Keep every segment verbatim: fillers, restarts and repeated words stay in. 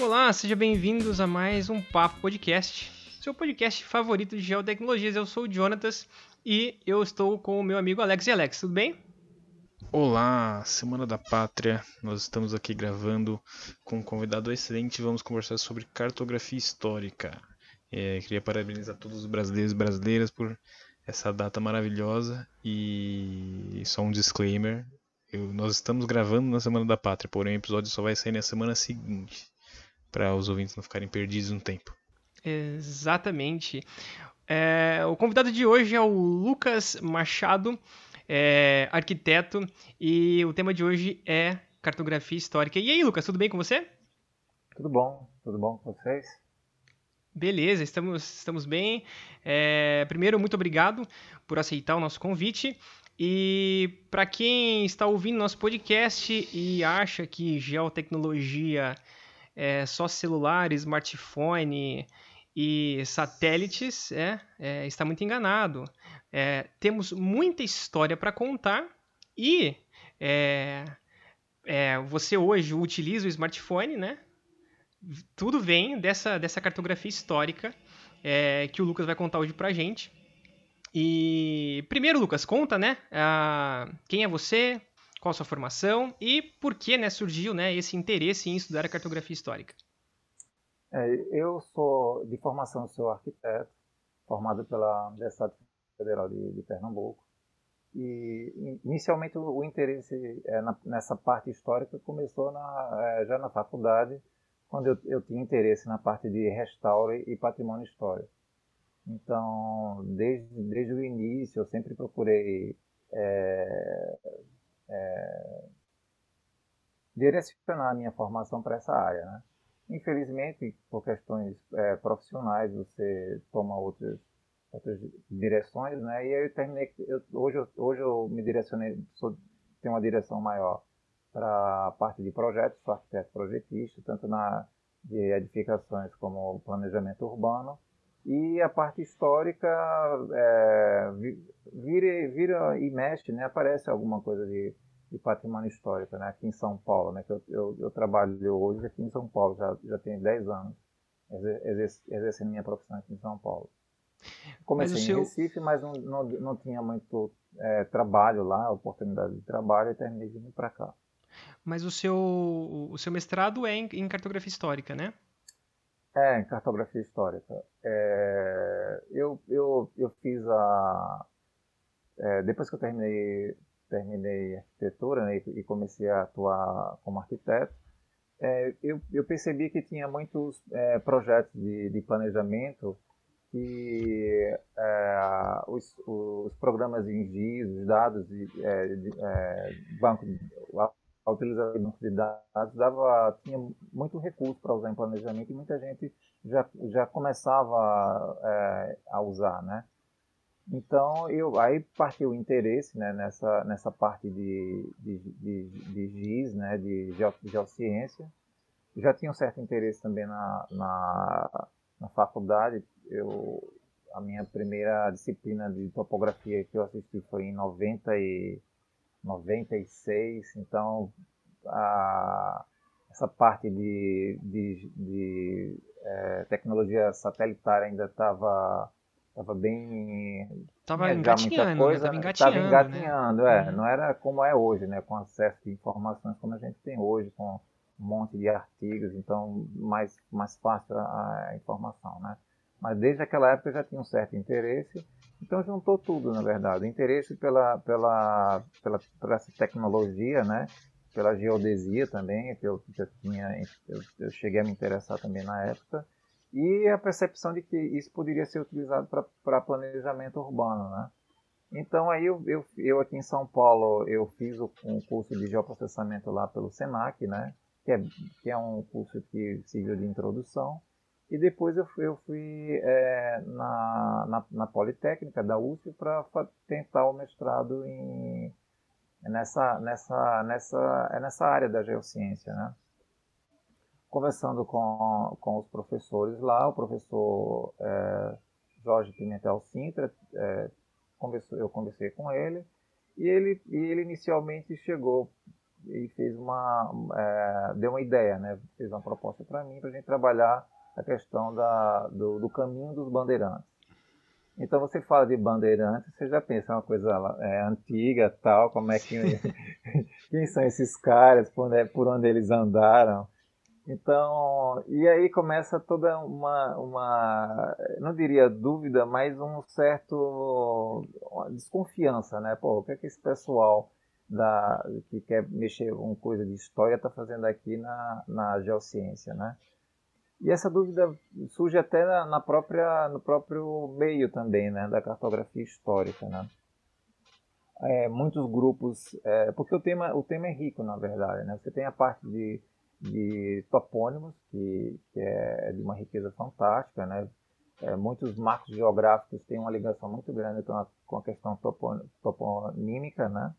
Olá, sejam bem-vindos a mais um Papo Podcast, seu podcast favorito de geotecnologias. Eu sou o Jonatas e eu estou com o meu amigo Alex. E Alex, tudo bem? Olá, Semana da Pátria, nós estamos aqui gravando com um convidado excelente. Vamos conversar sobre cartografia histórica. É, queria parabenizar todos os brasileiros e brasileiras por essa data maravilhosa e só um disclaimer, eu, nós estamos gravando na Semana da Pátria, porém o episódio só vai sair na semana seguinte, para os ouvintes não ficarem perdidos no tempo. Exatamente. É, o convidado de hoje é o Lucas Machado, É, arquiteto, e o tema de hoje é cartografia histórica. E aí, Lucas, tudo bem com você? Tudo bom, tudo bom com vocês? Beleza, estamos, estamos bem. É, primeiro, muito obrigado por aceitar o nosso convite. E para quem está ouvindo nosso podcast e acha que geotecnologia é só celular, smartphone e satélites, é, é, está muito enganado. É, temos muita história para contar e é, é, você hoje utiliza o smartphone, né? Tudo vem dessa, dessa cartografia histórica é, que o Lucas vai contar hoje para a gente. E primeiro, Lucas, conta, né? Ah, quem é você, qual a sua formação e por que, né, surgiu, né, esse interesse em estudar a cartografia histórica? É, eu sou, de formação, sou arquiteto, formado pela Universidade Federal de, de Pernambuco, e inicialmente o, o interesse é, na, nessa parte histórica começou na, é, já na faculdade, quando eu, eu tinha interesse na parte de restauro e patrimônio histórico. Então, desde, desde o início eu sempre procurei é, é, direcionar a minha formação para essa área, né? Infelizmente, por questões é, profissionais, você toma outras outras direções, né? E aí eu terminei, eu, hoje, eu, hoje eu me direcionei, sou, tenho uma direção maior para a parte de projetos, sou arquiteto projetista, tanto na de edificações como planejamento urbano, e a parte histórica é, vira, vira e mexe, né? Aparece alguma coisa de, de patrimônio histórico, né? Aqui em São Paulo, né? Que eu, eu, eu trabalho hoje aqui em São Paulo, já, já tenho dez anos exercendo minha profissão aqui em São Paulo. Comecei mas em seu... Recife, mas não, não, não tinha muito é, trabalho lá, oportunidade de trabalho, e terminei vindo para cá. Mas o seu, o seu mestrado é em, em cartografia histórica, né? É, em cartografia histórica. É, eu, eu, eu fiz a... É, depois que eu terminei, terminei arquitetura, né, e comecei a atuar como arquiteto, é, eu, eu percebi que tinha muitos é, projetos de, de planejamento que é, os, os programas de G I S, os dados de, de, de banco, a utilização de banco de dados dava, tinha muito recurso para usar em planejamento e muita gente já, já começava é, a usar, né? Então, eu, aí partiu o interesse, né, nessa, nessa parte de, de, de, de G I S, né, de geociência. Já tinha um certo interesse também na, na, na faculdade. Eu, a minha primeira disciplina de topografia que eu assisti foi em noventa e noventa e seis, então a, essa parte de, de, de é, tecnologia satelitária ainda estava estava bem estava engatinhando estava engatinhando, engatinhando né? é, não era como é hoje, né, com acesso de informações como a gente tem hoje, com um monte de artigos, então mais mais fácil a, a informação, né? Mas desde aquela época eu já tinha um certo interesse, então juntou tudo, na verdade. Interesse pela, pela, pela, pela essa tecnologia, né? Pela geodesia também, que eu, que eu, tinha, eu, eu cheguei a me interessar também na época, e a percepção de que isso poderia ser utilizado para planejamento urbano, né? Então aí eu, eu, eu aqui em São Paulo, eu fiz o, um curso de geoprocessamento lá pelo Senac, né? Que é, que é um curso que serviu de introdução. E depois eu fui, eu fui é, na, na, na Politécnica da U S P para tentar o mestrado em, nessa, nessa, nessa, nessa área da geociência, né? conversando com, com os professores lá, o professor é, Jorge Pimentel Cintra, é, conversou, eu conversei com ele, e ele, e ele inicialmente chegou e fez uma, é, deu uma ideia, né? Fez uma proposta para mim, para a gente trabalhar a questão da, do, do caminho dos bandeirantes. Então, você fala de bandeirantes, você já pensa uma coisa é, antiga, tal, como é que... Quem são esses caras, por onde, por onde eles andaram? Então, e aí começa toda uma, uma, não diria dúvida, mas um certo uma desconfiança, né? Pô, o que é que esse pessoal da, que quer mexer com coisa de história está fazendo aqui na, na geociência, né? E essa dúvida surge até na, na própria, no próprio meio também, né? Da cartografia histórica, né? É, muitos grupos, é, porque o tema, o tema é rico, na verdade, né? Você tem a parte de de topônimos, que, que é de uma riqueza fantástica, né? É, muitos marcos geográficos têm uma ligação muito grande com a, com a questão topo, toponímica, né?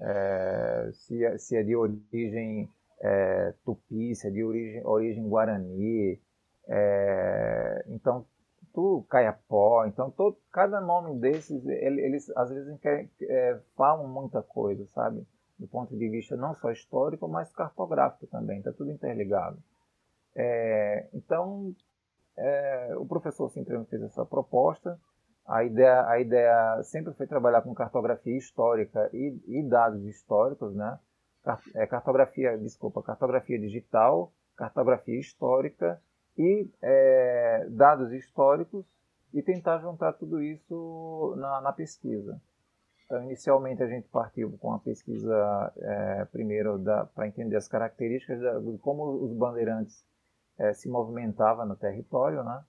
É, se, se é de origem é, tupi, se é de origem, origem guarani, é, então tudo caiapó, então todo, cada nome desses, eles às vezes querem, é, falam muita coisa, sabe? Do ponto de vista não só histórico, mas cartográfico também, está tudo interligado. É, então, é, o professor Cintra fez essa proposta, a ideia, a ideia sempre foi trabalhar com cartografia histórica e, e dados históricos, né? Cartografia, desculpa, cartografia digital, cartografia histórica e é, dados históricos, e tentar juntar tudo isso na, na pesquisa. Então, inicialmente, a gente partiu com a pesquisa, é, primeiro, para entender as características da, de como os bandeirantes é, se movimentavam no território, né?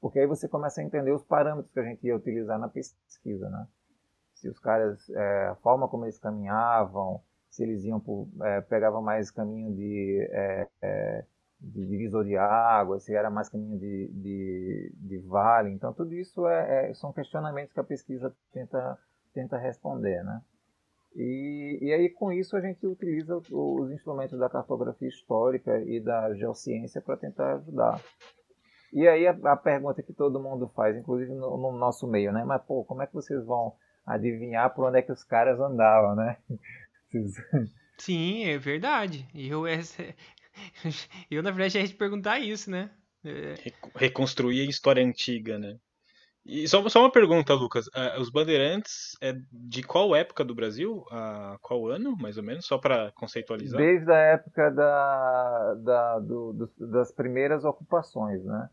Porque aí você começa a entender os parâmetros que a gente ia utilizar na pesquisa, né? Se os caras, é, a forma como eles caminhavam, se eles iam por, é, pegavam mais caminho de, é, é, de divisor de água, se era mais caminho de, de, de vale. Então, tudo isso é, é, são questionamentos que a pesquisa tenta tenta responder, né? E, e aí, com isso, a gente utiliza os, os instrumentos da cartografia histórica e da geociência para tentar ajudar. E aí, a, a pergunta que todo mundo faz, inclusive no, no nosso meio, né? Mas, pô, como é que vocês vão adivinhar por onde é que os caras andavam, né? Sim, é verdade. E eu, eu, na verdade, já ia te perguntar isso, né? É... Reconstruir a história antiga, né? E só, só uma pergunta, Lucas. Uh, os bandeirantes é de qual época do Brasil? Uh, qual ano, mais ou menos? Só para conceitualizar. Desde a época da, da, do, do, das primeiras ocupações, né?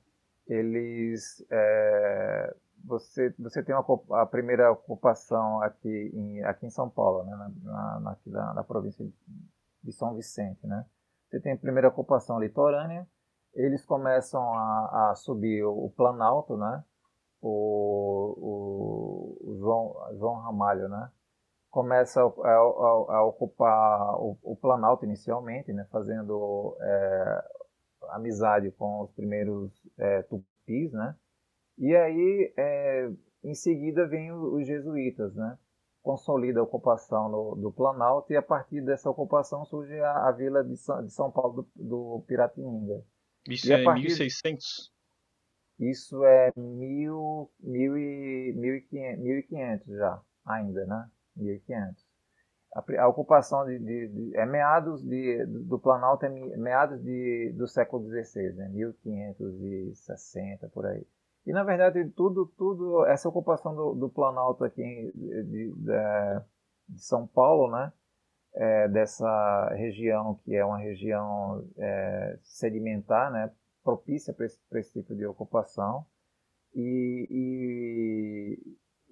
Eles... É, você, você tem uma, a primeira ocupação aqui em, aqui em São Paulo, né? Na, na, na, na província de São Vicente, né? Você tem a primeira ocupação litorânea, eles começam a, a subir o Planalto, né? O, o, o João, João Ramalho, né? Começa a, a, a ocupar o, o Planalto inicialmente, né? Fazendo é, amizade com os primeiros é, tupis, né? E aí, é, em seguida, vem os jesuítas, né? Consolida a ocupação no, do Planalto, e a partir dessa ocupação surge a, a vila de São, de São Paulo do, do Piratininga. Isso e é mil e seiscentos? Isso é mil, mil e, mil e quinhentos já, ainda, né? mil e quinhentos. A, a ocupação de, de, de, é meados de, do Planalto, é meados de, do século dezesseis, né? mil quinhentos e sessenta, por aí. E, na verdade, tudo, tudo essa ocupação do, do Planalto aqui de, de, de São Paulo, né? É, dessa região que é uma região é, sedimentar, né? Propícia para esse, para esse tipo de ocupação. E,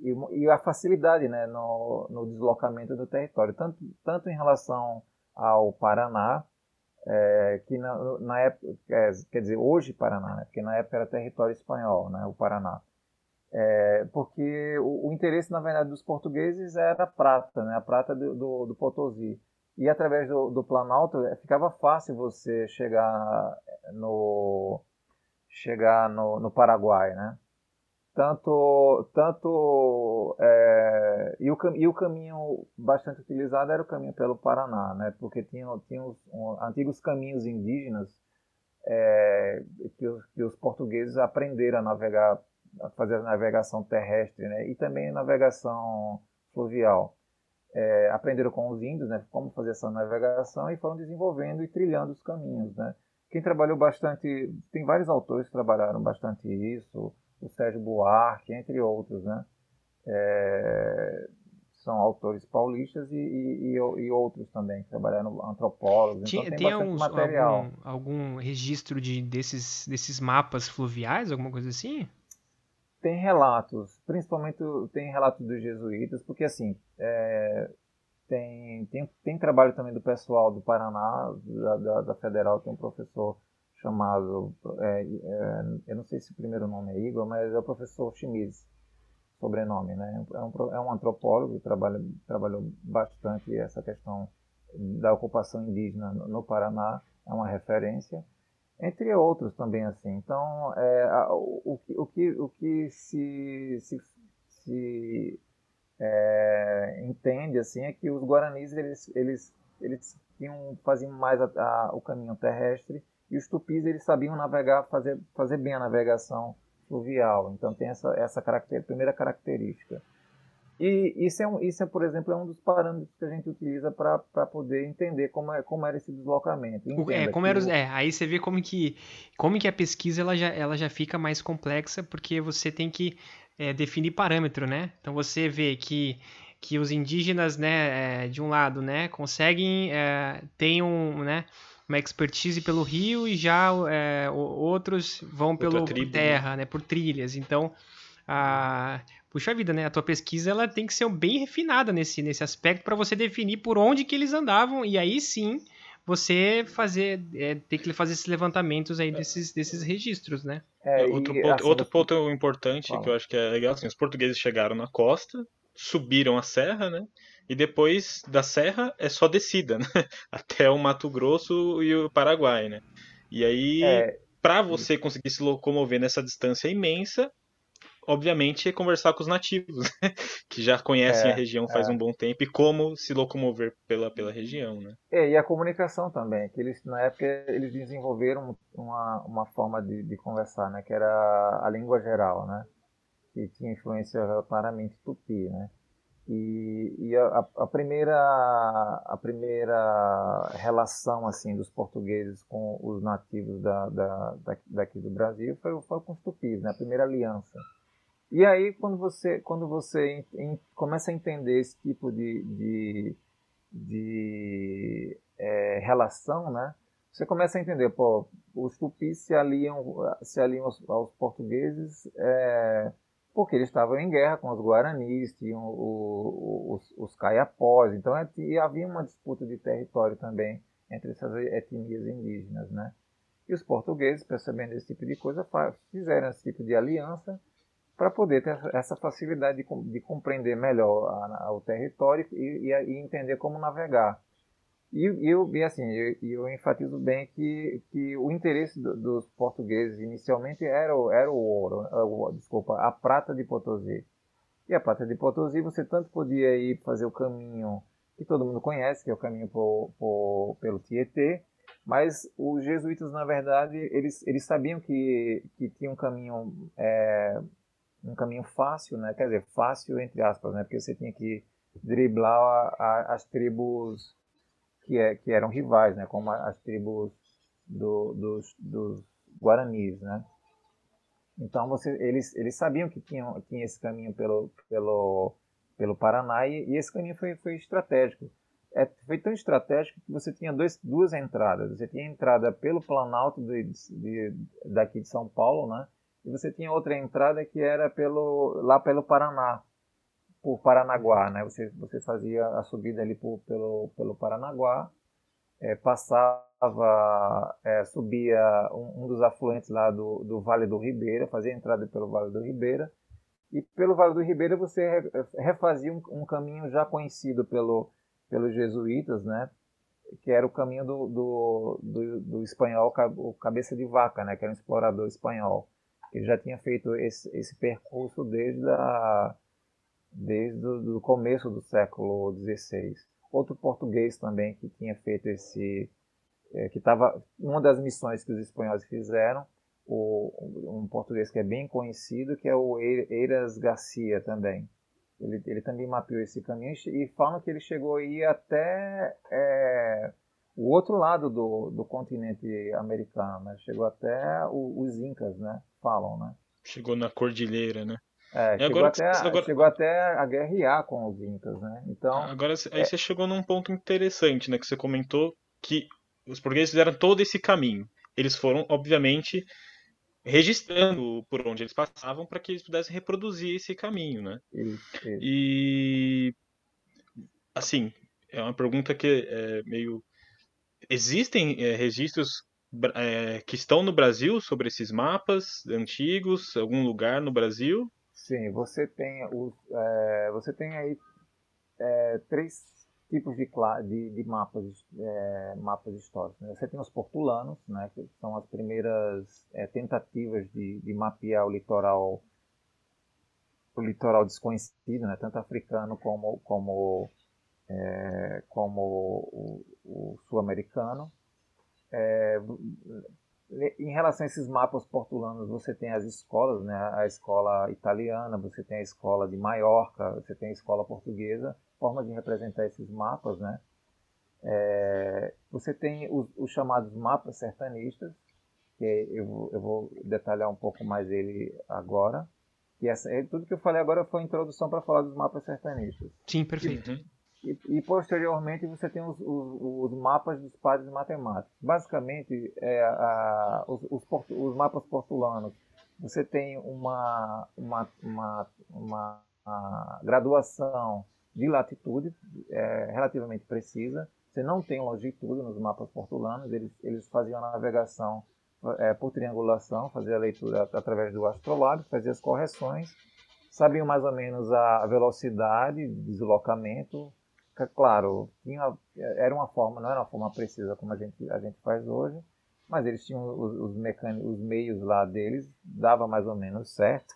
e, e, e a facilidade, né? no, no deslocamento do território, tanto, tanto em relação ao Paraná, É, que na, na época, quer dizer, hoje Paraná, né? Porque na época era território espanhol, né? O Paraná. É, porque o, o interesse, na verdade, dos portugueses era a prata, né? A prata do, do, do Potosí. E através do, do Planalto ficava fácil você chegar no, chegar no, no Paraguai, né? Tanto, tanto é, e, o, e o caminho bastante utilizado era o caminho pelo Paraná, né? Porque tinha, tinha os um, antigos caminhos indígenas é, que, os, que os portugueses aprenderam a navegar, a fazer a navegação terrestre, né? E também a navegação fluvial. É, aprenderam com os índios, né, como fazer essa navegação, e foram desenvolvendo e trilhando os caminhos, né? Quem trabalhou bastante, tem vários autores que trabalharam bastante isso, o Sérgio Buarque, entre outros, né? É, são autores paulistas e, e, e outros também, que trabalharam, antropólogos. Tinha, então tem, tem alguns, material. Algum, algum registro de, desses, desses mapas fluviais, alguma coisa assim? Tem relatos, principalmente tem relatos dos jesuítas, porque assim, é, tem, tem, tem trabalho também do pessoal do Paraná, da, da, da Federal, tem um professor chamado, é, é, eu não sei se o primeiro nome é Igor, mas é o professor Chmyz, sobrenome, né? É um, é um antropólogo que trabalha, trabalhou bastante essa questão da ocupação indígena no, no Paraná, é uma referência, entre outros também, assim. Então, é, a, o, o, que, o que se, se, se é, entende, assim, é que os guaranis, eles, eles, eles tinham, faziam mais a, a, o caminho terrestre, e os tupis, eles sabiam navegar, fazer, fazer bem a navegação fluvial. Então, tem essa, essa caracter, primeira característica. E isso, é um, isso é, por exemplo, é um dos parâmetros que a gente utiliza para poder entender como, é, como era esse deslocamento. É, como era, o... é, aí você vê como que, como que a pesquisa ela já, ela já fica mais complexa, porque você tem que é, definir parâmetro, né? Então, você vê que... que os indígenas, né, de um lado, né, conseguem, é, têm um, né, uma expertise pelo rio, e já é, outros vão pelo tribo, terra, né? Né, por trilhas. Então, a, puxa vida, né, a tua pesquisa ela tem que ser bem refinada nesse, nesse aspecto, para você definir por onde que eles andavam, e aí sim você fazer, é, tem que fazer esses levantamentos aí desses, desses registros, né? É, outro ponto, assim, outro ponto importante, fala, que eu acho que é legal, assim, os portugueses chegaram na costa, subiram a serra, né? E depois da serra é só descida, né? Até o Mato Grosso e o Paraguai, né? E aí, é... para você conseguir se locomover nessa distância imensa, obviamente é conversar com os nativos, né? Que já conhecem é, a região faz é. um bom tempo, e como se locomover pela, pela região, né? É, e a comunicação também, que eles, na época eles desenvolveram uma, uma forma de, de conversar, né? Que era a língua geral, né? Que tinha influência claramente tupi, né? E, e a, a primeira a primeira relação assim dos portugueses com os nativos da, da, daqui do Brasil foi, foi com os tupis, né? A primeira aliança. E aí quando você quando você em, começa a entender esse tipo de de, de é, relação, né? Você começa a entender, pô, os tupis se aliam se aliam aos, aos portugueses, é, porque eles estavam em guerra com os guaranis, tinham o, o, os, os caiapós, então é, e havia uma disputa de território também entre essas etnias indígenas, né? E os portugueses, percebendo esse tipo de coisa, fizeram esse tipo de aliança para poder ter essa facilidade de, de compreender melhor a, a, o território e, e, e entender como navegar. E, e, eu, e assim, eu, eu enfatizo bem que, que o interesse do, dos portugueses inicialmente era o, era o ouro, o, desculpa, a prata de Potosí. E a prata de Potosí você tanto podia ir fazer o caminho que todo mundo conhece, que é o caminho por, por, pelo Tietê, mas os jesuítas, na verdade, eles, eles sabiam que, que tinha um caminho, é, um caminho fácil, né? Quer dizer, fácil entre aspas, né? Porque você tinha que driblar a, a, as tribos... Que, é, que eram rivais, né, como as tribos do, dos, dos guaranis, né? Então você, eles, eles sabiam que tinham, tinha esse caminho pelo, pelo, pelo Paraná, e, e esse caminho foi, foi estratégico. É, foi tão estratégico que você tinha dois, duas entradas. Você tinha a entrada pelo Planalto de, de, daqui de São Paulo, né? E você tinha outra entrada que era pelo, lá pelo Paraná, por Paranaguá, né? Você, você fazia a subida ali por, pelo, pelo Paranaguá, é, passava, é, subia um, um dos afluentes lá do, do Vale do Ribeira, fazia a entrada pelo Vale do Ribeira, e pelo Vale do Ribeira você re, refazia um, um caminho já conhecido pelo, pelos jesuítas, né? Que era o caminho do, do, do, do espanhol, o Cabeça de Vaca, né? Que era um explorador espanhol. ele já tinha feito esse, esse percurso desde, a, desde o começo do século dezesseis. Outro português também que tinha feito esse... É, que tava, uma das missões que os espanhóis fizeram, o, um português que é bem conhecido, que é o Eiras Garcia também. Ele, ele também mapeou esse caminho e falam que ele chegou aí até é, o outro lado do, do continente americano, né? Chegou até o, os Incas, né? Falam, né? Chegou na cordilheira, né? É, chegou, agora, até, agora... chegou até a guerrear com os Incas, né? Então, agora, aí é... você chegou num ponto interessante, né? Que você comentou que os portugueses fizeram todo esse caminho. Eles foram, obviamente, registrando por onde eles passavam para que eles pudessem reproduzir esse caminho, né? Isso, isso. E, assim, é uma pergunta que é meio... Existem é, registros é, que estão no Brasil sobre esses mapas antigos, algum lugar no Brasil? Sim, você tem, os, é, você tem aí é, três tipos de, de, de mapas, é, mapas históricos. Né? Você tem os portulanos, né, que são as primeiras é, tentativas de, de mapear o litoral, o litoral desconhecido, né, tanto africano como, como, é, como o, o sul-americano. É, em relação a esses mapas portulanos, você tem as escolas, né, a escola italiana, você tem a escola de Maiorca, você tem a escola portuguesa, forma de representar esses mapas, né? É, você tem os, os chamados mapas sertanistas, que eu, eu vou detalhar um pouco mais ele agora. E essa, tudo que eu falei agora foi a introdução para falar dos mapas sertanistas. Sim, perfeito. E, e, e posteriormente você tem os, os, os mapas dos padres matemáticos. Basicamente, é, a, os, os, portu, os mapas portulanos, você tem uma, uma, uma, uma, uma graduação de latitude é, relativamente precisa. Você não tem longitude nos mapas portulanos, eles, eles faziam a navegação é, por triangulação, faziam a leitura através do astrolábio, faziam as correções, sabiam mais ou menos a velocidade, deslocamento. Claro, tinha, era uma forma, não era uma forma precisa como a gente, a gente faz hoje, mas eles tinham os, os, mecânicos, os meios lá deles, dava mais ou menos certo.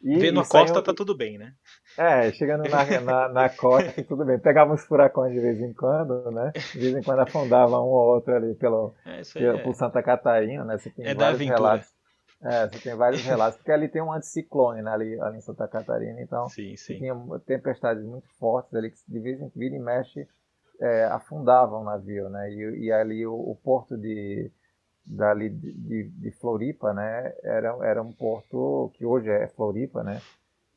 E, vendo a costa saiam... tá tudo bem, né? É, chegando na, na, na costa, tudo bem. Pegava uns furacões de vez em quando, né? De vez em quando afundava um ou outro ali pelo, é, pelo, é. por Santa Catarina, né? Você tem é vários da relatos. É, você tem vários relatos. Porque ali tem um anticiclone, né? ali, ali em Santa Catarina, então sim, sim. Tinha tempestades muito fortes ali que de vez em quando e mexe é, afundavam o navio, né? E, e ali o, o porto de... dali de, de, de Floripa, né, era, era um porto, que hoje é Floripa, né,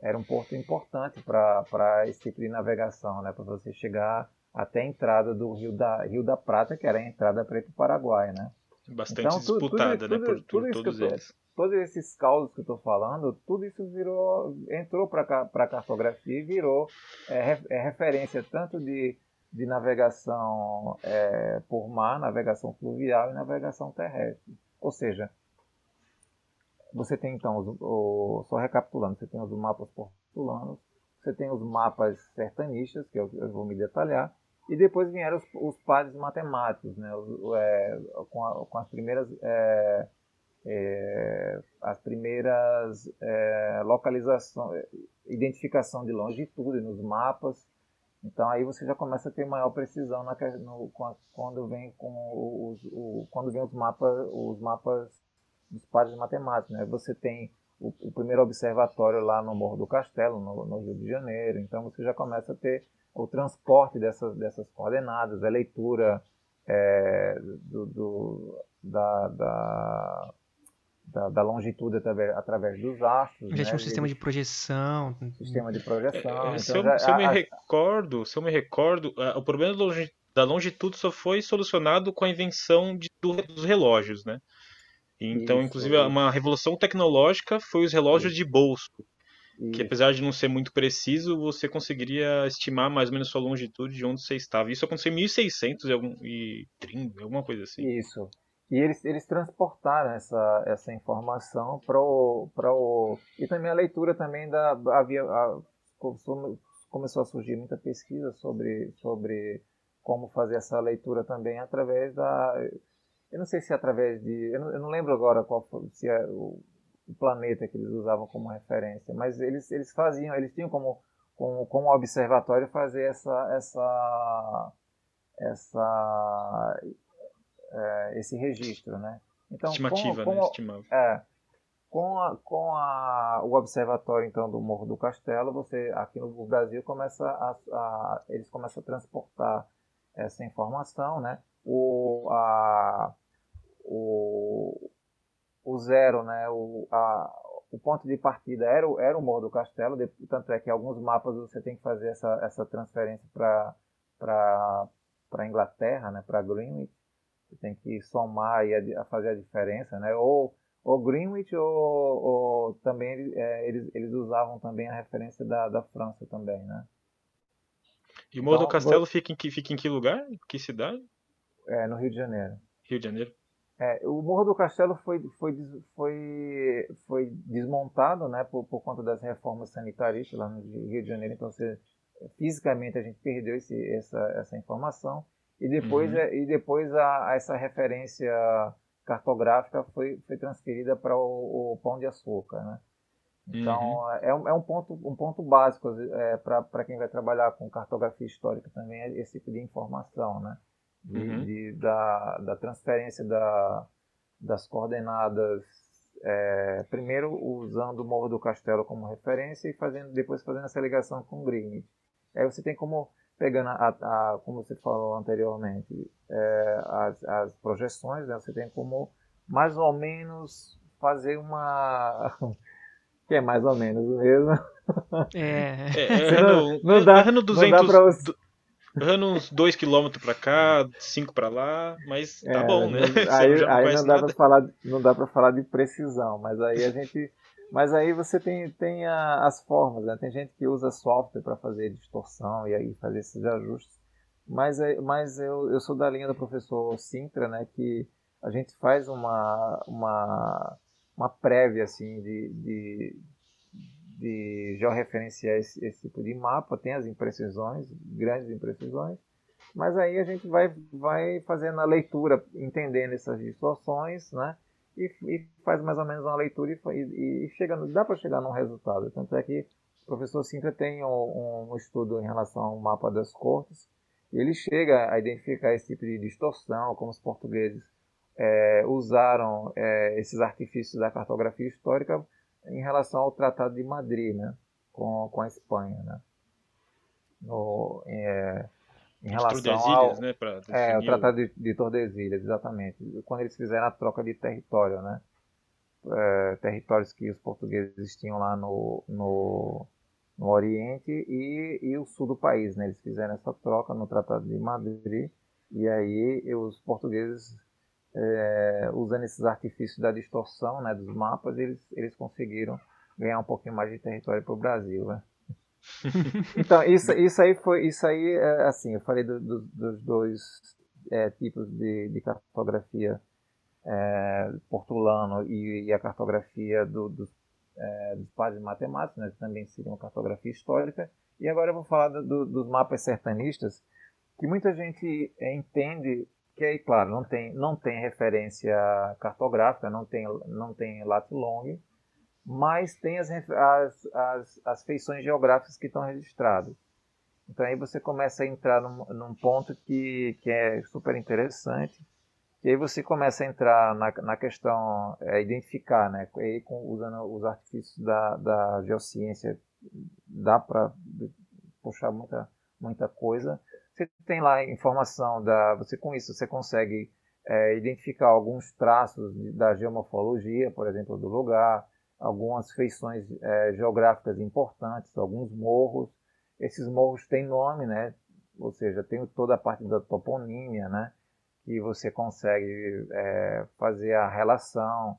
era um porto importante para esse tipo de navegação, né, para você chegar até a entrada do Rio da, Rio da Prata, que era a entrada para o Paraguai, né. Bastante então, tudo, disputada, tudo, né, tudo, por, por tudo todos tô, eles. Todos esses causos que eu estou falando, tudo isso virou, entrou para a cartografia e virou é, é referência tanto de de navegação é, por mar, navegação fluvial e navegação terrestre. Ou seja, você tem então, os, o, só recapitulando, você tem os mapas portulanos, você tem os mapas sertanistas, que eu, eu vou me detalhar, e depois vieram os, os padres matemáticos, né, os, é, com, a, com as primeiras, é, é, as primeiras é, localização, identificação de longitude nos mapas. Então aí você já começa a ter maior precisão na, no, quando, vem com os, o, quando vem os mapas, os mapas dos padres matemáticos, né? Você tem o, o primeiro observatório lá no Morro do Castelo, no, no Rio de Janeiro. Então você já começa a ter o transporte dessas, dessas coordenadas, a leitura é, do, do, da, da, da, da longitude através, através dos astros. Já tinha, né, um sistema de projeção. Sistema de projeção. É, se, então eu, já, se, eu me a, recordo, se eu me recordo, o problema da longitude só foi solucionado com a invenção de, do, dos relógios, né? Então, isso, inclusive, isso. Uma revolução tecnológica foi os relógios isso. de bolso, isso. que apesar de não ser muito preciso, você conseguiria estimar mais ou menos a sua longitude de onde você estava. Isso aconteceu em mil seiscentos e trinta, alguma coisa assim. Isso. E eles, eles transportaram essa, essa informação para o, para o... E também a leitura também da... Havia, a, começou a surgir muita pesquisa sobre, sobre como fazer essa leitura também através da... Eu não sei se através de... Eu não, eu não lembro agora qual foi, se é o, o planeta que eles usavam como referência, mas eles, eles faziam, eles tinham como, como, como observatório fazer essa, essa, essa, é, esse registro, né? Então, estimativa, com, né? Estimava. É, com a, com a, o observatório, então, do Morro do Castelo, você, aqui no Brasil, começa a, a, eles começam a transportar essa informação, né? O, a, o, o zero, né? O, a, o ponto de partida era, era o Morro do Castelo, de, tanto é que alguns mapas você tem que fazer essa, essa transferência para para Inglaterra, né? Para Greenwich, você tem que somar e a, a fazer a diferença, né? Ou, ou Greenwich ou, ou também é, eles, eles usavam também a referência da, da França também, né? E o Morro então, do Castelo vou... fica, em que, fica em que lugar? Que cidade? É, no Rio de Janeiro. Rio de Janeiro. É, o Morro do Castelo foi, foi, foi, foi desmontado, né, por, por conta das reformas sanitárias lá no Rio de Janeiro. Então, você, fisicamente, a gente perdeu esse, essa, essa informação. E depois, uhum. e depois a, a essa referência cartográfica foi, foi transferida para o, o Pão de Açúcar, né? Então, uhum. é, um, é um, ponto, um ponto básico é, para quem vai trabalhar com cartografia histórica também, é esse tipo de informação, né? De, uhum. de, da, da transferência da, das coordenadas, é, primeiro usando o Morro do Castelo como referência e fazendo, depois fazendo essa ligação com o Greenwich. Aí você tem como, pegando, a, a, como você falou anteriormente, é, as, as projeções, né? Você tem como mais ou menos fazer uma... que é mais ou menos o mesmo. É, é não, não dá, é, duzentos, não dá pra você... Errando uns dois quilômetros pra cá, cinco pra lá, mas tá é, bom, né? Aí não, aí não dá pra falar, não dá pra falar de precisão, mas aí a gente. Mas aí você tem, tem a, as formas, né? Tem gente que usa software pra fazer distorção e aí fazer esses ajustes. Mas, mas eu, eu sou da linha do professor Cintra, né? Que a gente faz uma, uma, uma prévia assim de. de de georreferenciar esse, esse tipo de mapa, tem as imprecisões, grandes imprecisões, mas aí a gente vai, vai fazendo a leitura, entendendo essas distorções, né? E, e faz mais ou menos uma leitura e, e, e chega, dá para chegar num resultado. Tanto é que o professor Cintra tem um, um estudo em relação ao mapa das cortes, e ele chega a identificar esse tipo de distorção, como os portugueses é, usaram é, esses artifícios da cartografia histórica em relação ao Tratado de Madrid, né, com, com a Espanha, né, no, é, em de relação ao né, é, o Tratado de, de Tordesilhas, exatamente, quando eles fizeram a troca de território, né, é, territórios que os portugueses tinham lá no, no, no Oriente e, e o sul do país, né, eles fizeram essa troca no Tratado de Madrid e aí os portugueses É, usando esses artifícios da distorção, né, dos mapas, eles, eles conseguiram ganhar um pouquinho mais de território para o Brasil, né? Então, isso, isso aí foi, isso aí, é, assim, eu falei do, do, dos dois é, tipos de, de cartografia é, Portulano e, e a cartografia do, do, é, dos padres matemáticos, né, que também seria uma cartografia histórica, e agora eu vou falar do, do, dos mapas sertanistas, que muita gente é, entende que aí, claro, não tem, não tem referência cartográfica, não tem, não tem lat long, mas tem as, as, as, as feições geográficas que estão registradas. Então aí você começa a entrar num, num ponto que, que é super interessante, e aí você começa a entrar na, na questão, é, identificar, né, aí com, usando os artifícios da, da geociência, dá para puxar muita, muita coisa. Você tem lá informação, da, você, com isso você consegue é, identificar alguns traços da geomorfologia, por exemplo, do lugar, algumas feições é, geográficas importantes, alguns morros. Esses morros têm nome, né? Ou seja, tem toda a parte da toponímia, né? Que você consegue é, fazer a relação,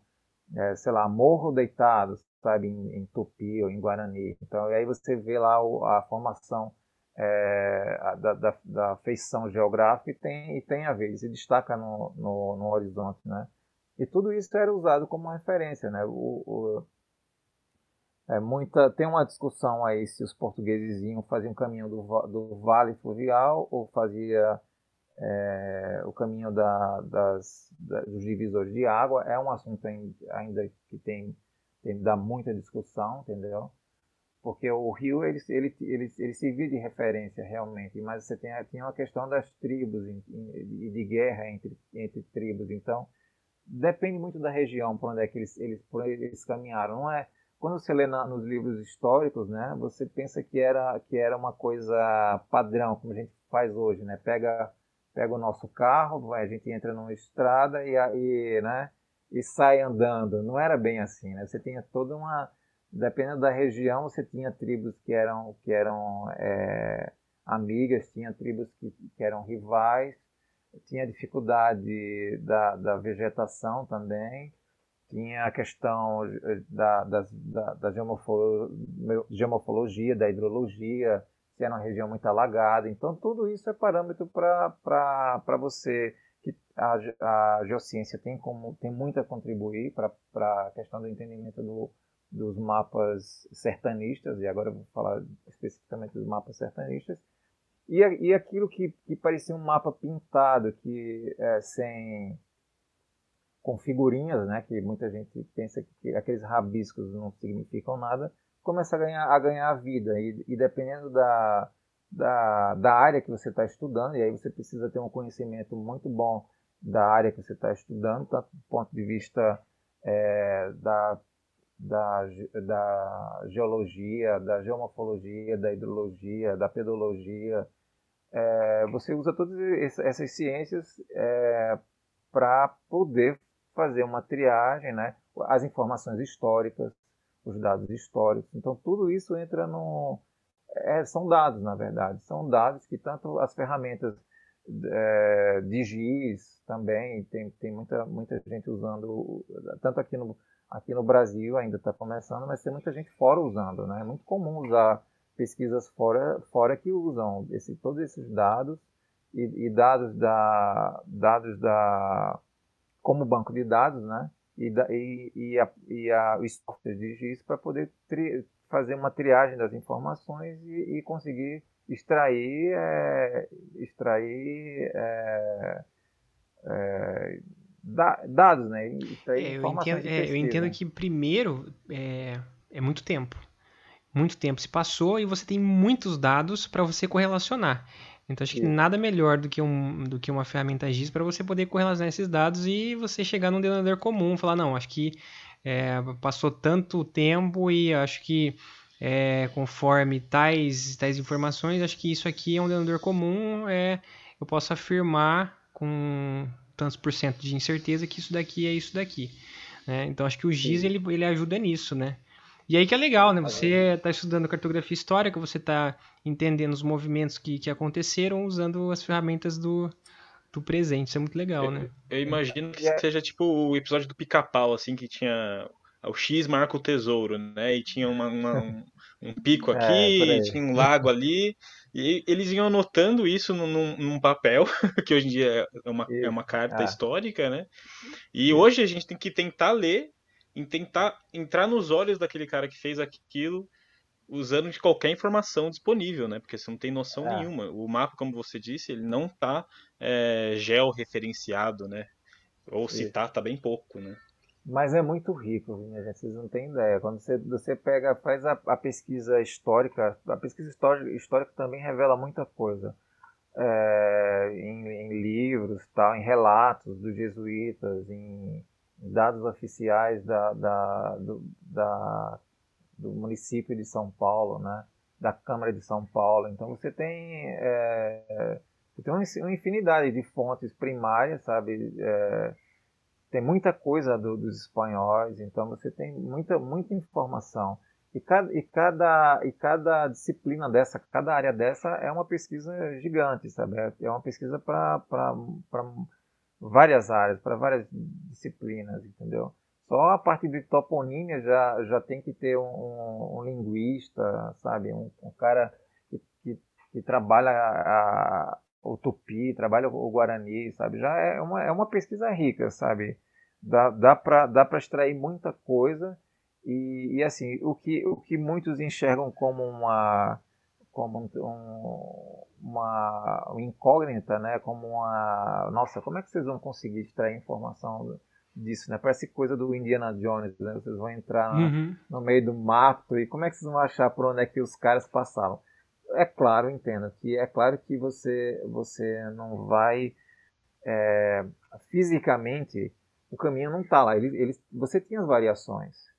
é, sei lá, morro deitado, sabe, em, em Tupi ou em Guarani. Então, e aí você vê lá o, a formação É, da, da, da feição geográfica e tem, e tem a ver, se destaca no, no, no horizonte, né? E tudo isso era usado como referência, né? O, o, é muita, tem uma discussão aí se os portugueses iam fazer um caminho do, do vale fluvial ou fazia é, o caminho da, das, da, dos divisores de água. É um assunto ainda que tem tem que dar muita discussão, entendeu? Porque o rio, ele, ele, ele, ele servia de referência realmente, mas você tem, tem uma questão das tribos e de guerra entre, entre tribos. Então, depende muito da região por onde é que eles, eles, por onde eles caminharam. Não é, quando você lê na, nos livros históricos, né, você pensa que era, que era uma coisa padrão, como a gente faz hoje, né? Pega, pega o nosso carro, a gente entra numa estrada e, e, né, e sai andando. Não era bem assim, né? Você tinha toda uma... Dependendo da região, você tinha tribos que eram, que eram é, amigas, tinha tribos que, que eram rivais, tinha dificuldade da, da vegetação também, tinha a questão da, da, da, da geomorfologia, da hidrologia, se era uma região muito alagada. Então, tudo isso é parâmetro para você, que a, a geociência tem, como, tem muito a contribuir para a questão do entendimento do dos mapas sertanistas, e agora eu vou falar especificamente dos mapas sertanistas, e, e aquilo que, que parecia um mapa pintado, que é, sem, com figurinhas, né, que muita gente pensa que aqueles rabiscos não significam nada, começa a ganhar a ganhar vida, e, e dependendo da, da, da área que você está estudando, e aí você precisa ter um conhecimento muito bom da área que você está estudando, tanto do ponto de vista é, da Da, da geologia, da geomorfologia, da hidrologia, da pedologia. É, você usa todas essas ciências é, para poder fazer uma triagem, né? As informações históricas, os dados históricos. Então, tudo isso entra no... É, são dados, na verdade. São dados que tanto as ferramentas é, de G I S também, tem, tem muita, muita gente usando, tanto aqui no... Aqui no Brasil ainda está começando, mas tem muita gente fora usando, né? É muito comum usar pesquisas fora, fora que usam esse, todos esses dados e, e dados da dados da como banco de dados, né? E, da, e, e a e a o software de G I S para poder tri, fazer uma triagem das informações e, e conseguir extrair é, extrair é, é, Da, dados, né? Isso aí, é, eu, entendo, é, eu entendo que primeiro é, é muito tempo. Muito tempo se passou e você tem muitos dados para você correlacionar. Então acho que Sim. nada melhor do que, um, do que uma ferramenta G I S para você poder correlacionar esses dados e você chegar num denominador comum, falar, não, acho que é, passou tanto tempo e acho que é, conforme tais, tais informações, acho que isso aqui é um denominador comum, é, eu posso afirmar com... tantos por cento de incerteza que isso daqui é isso daqui, né? Então acho que o G I S ele, ele ajuda nisso, né? E aí que é legal, né? Você está estudando cartografia histórica, você está entendendo os movimentos que, que aconteceram usando as ferramentas do, do presente, isso é muito legal, né? Eu, eu imagino que seja tipo o episódio do Pica-Pau, assim, que tinha o X marca o tesouro, né? E tinha uma, uma, um, um pico aqui, é, tinha um lago ali. E eles iam anotando isso num, num papel, que hoje em dia é uma, é uma carta ah. histórica, né? E hoje a gente tem que tentar ler, tentar entrar nos olhos daquele cara que fez aquilo, usando de qualquer informação disponível, né? Porque você não tem noção ah. nenhuma. O mapa, como você disse, ele não tá é, georreferenciado, né? Ou se isso. tá, tá bem pouco, né? Mas é muito rico, minha gente, vocês não têm ideia. Quando você, você pega, faz a, a pesquisa histórica, a pesquisa histórica, histórica também revela muita coisa. É, em, em livros, tal, em relatos dos jesuítas, em dados oficiais da, da, do, da, do município de São Paulo, né? Da Câmara de São Paulo. Então você tem, é, você tem uma infinidade de fontes primárias, sabe? É, tem muita coisa do, dos espanhóis, então você tem muita, muita informação. E cada, e, cada, e cada disciplina dessa, cada área dessa é uma pesquisa gigante, sabe? É uma pesquisa para várias áreas, para várias disciplinas, entendeu? Só a parte de toponímia já, já tem que ter um, um linguista, sabe? Um, um cara que, que, que trabalha a... o tupi, trabalha o guarani, sabe? Já é uma, é uma pesquisa rica, sabe? Dá, dá para dá para extrair muita coisa e, e assim, o que, o que muitos enxergam como uma como um, uma incógnita, né? Como uma, nossa, como é que vocês vão conseguir extrair informação disso, né? Parece coisa do Indiana Jones, né? Vocês vão entrar na, uhum. no meio do mato e como é que vocês vão achar por onde é que os caras passavam? É claro, entendo que é claro que você, você não vai é, fisicamente, o caminho não está lá. Ele, ele, você tem as variações.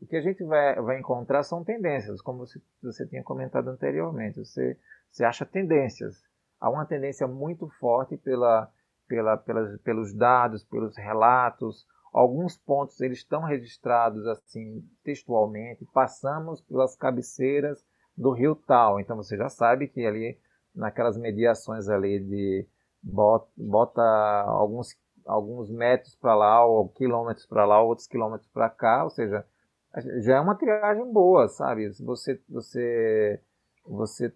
O que a gente vai, vai encontrar são tendências, como você, você tinha comentado anteriormente. Você, você acha tendências. Há uma tendência muito forte pela, pela, pelas, pelos dados, pelos relatos. Alguns pontos eles estão registrados assim textualmente. Passamos pelas cabeceiras do rio tal. Então você já sabe que ali, naquelas mediações ali de bota, bota alguns, alguns metros para lá, ou quilômetros para lá, ou outros quilômetros para cá, ou seja, já é uma triagem boa, sabe? Você você você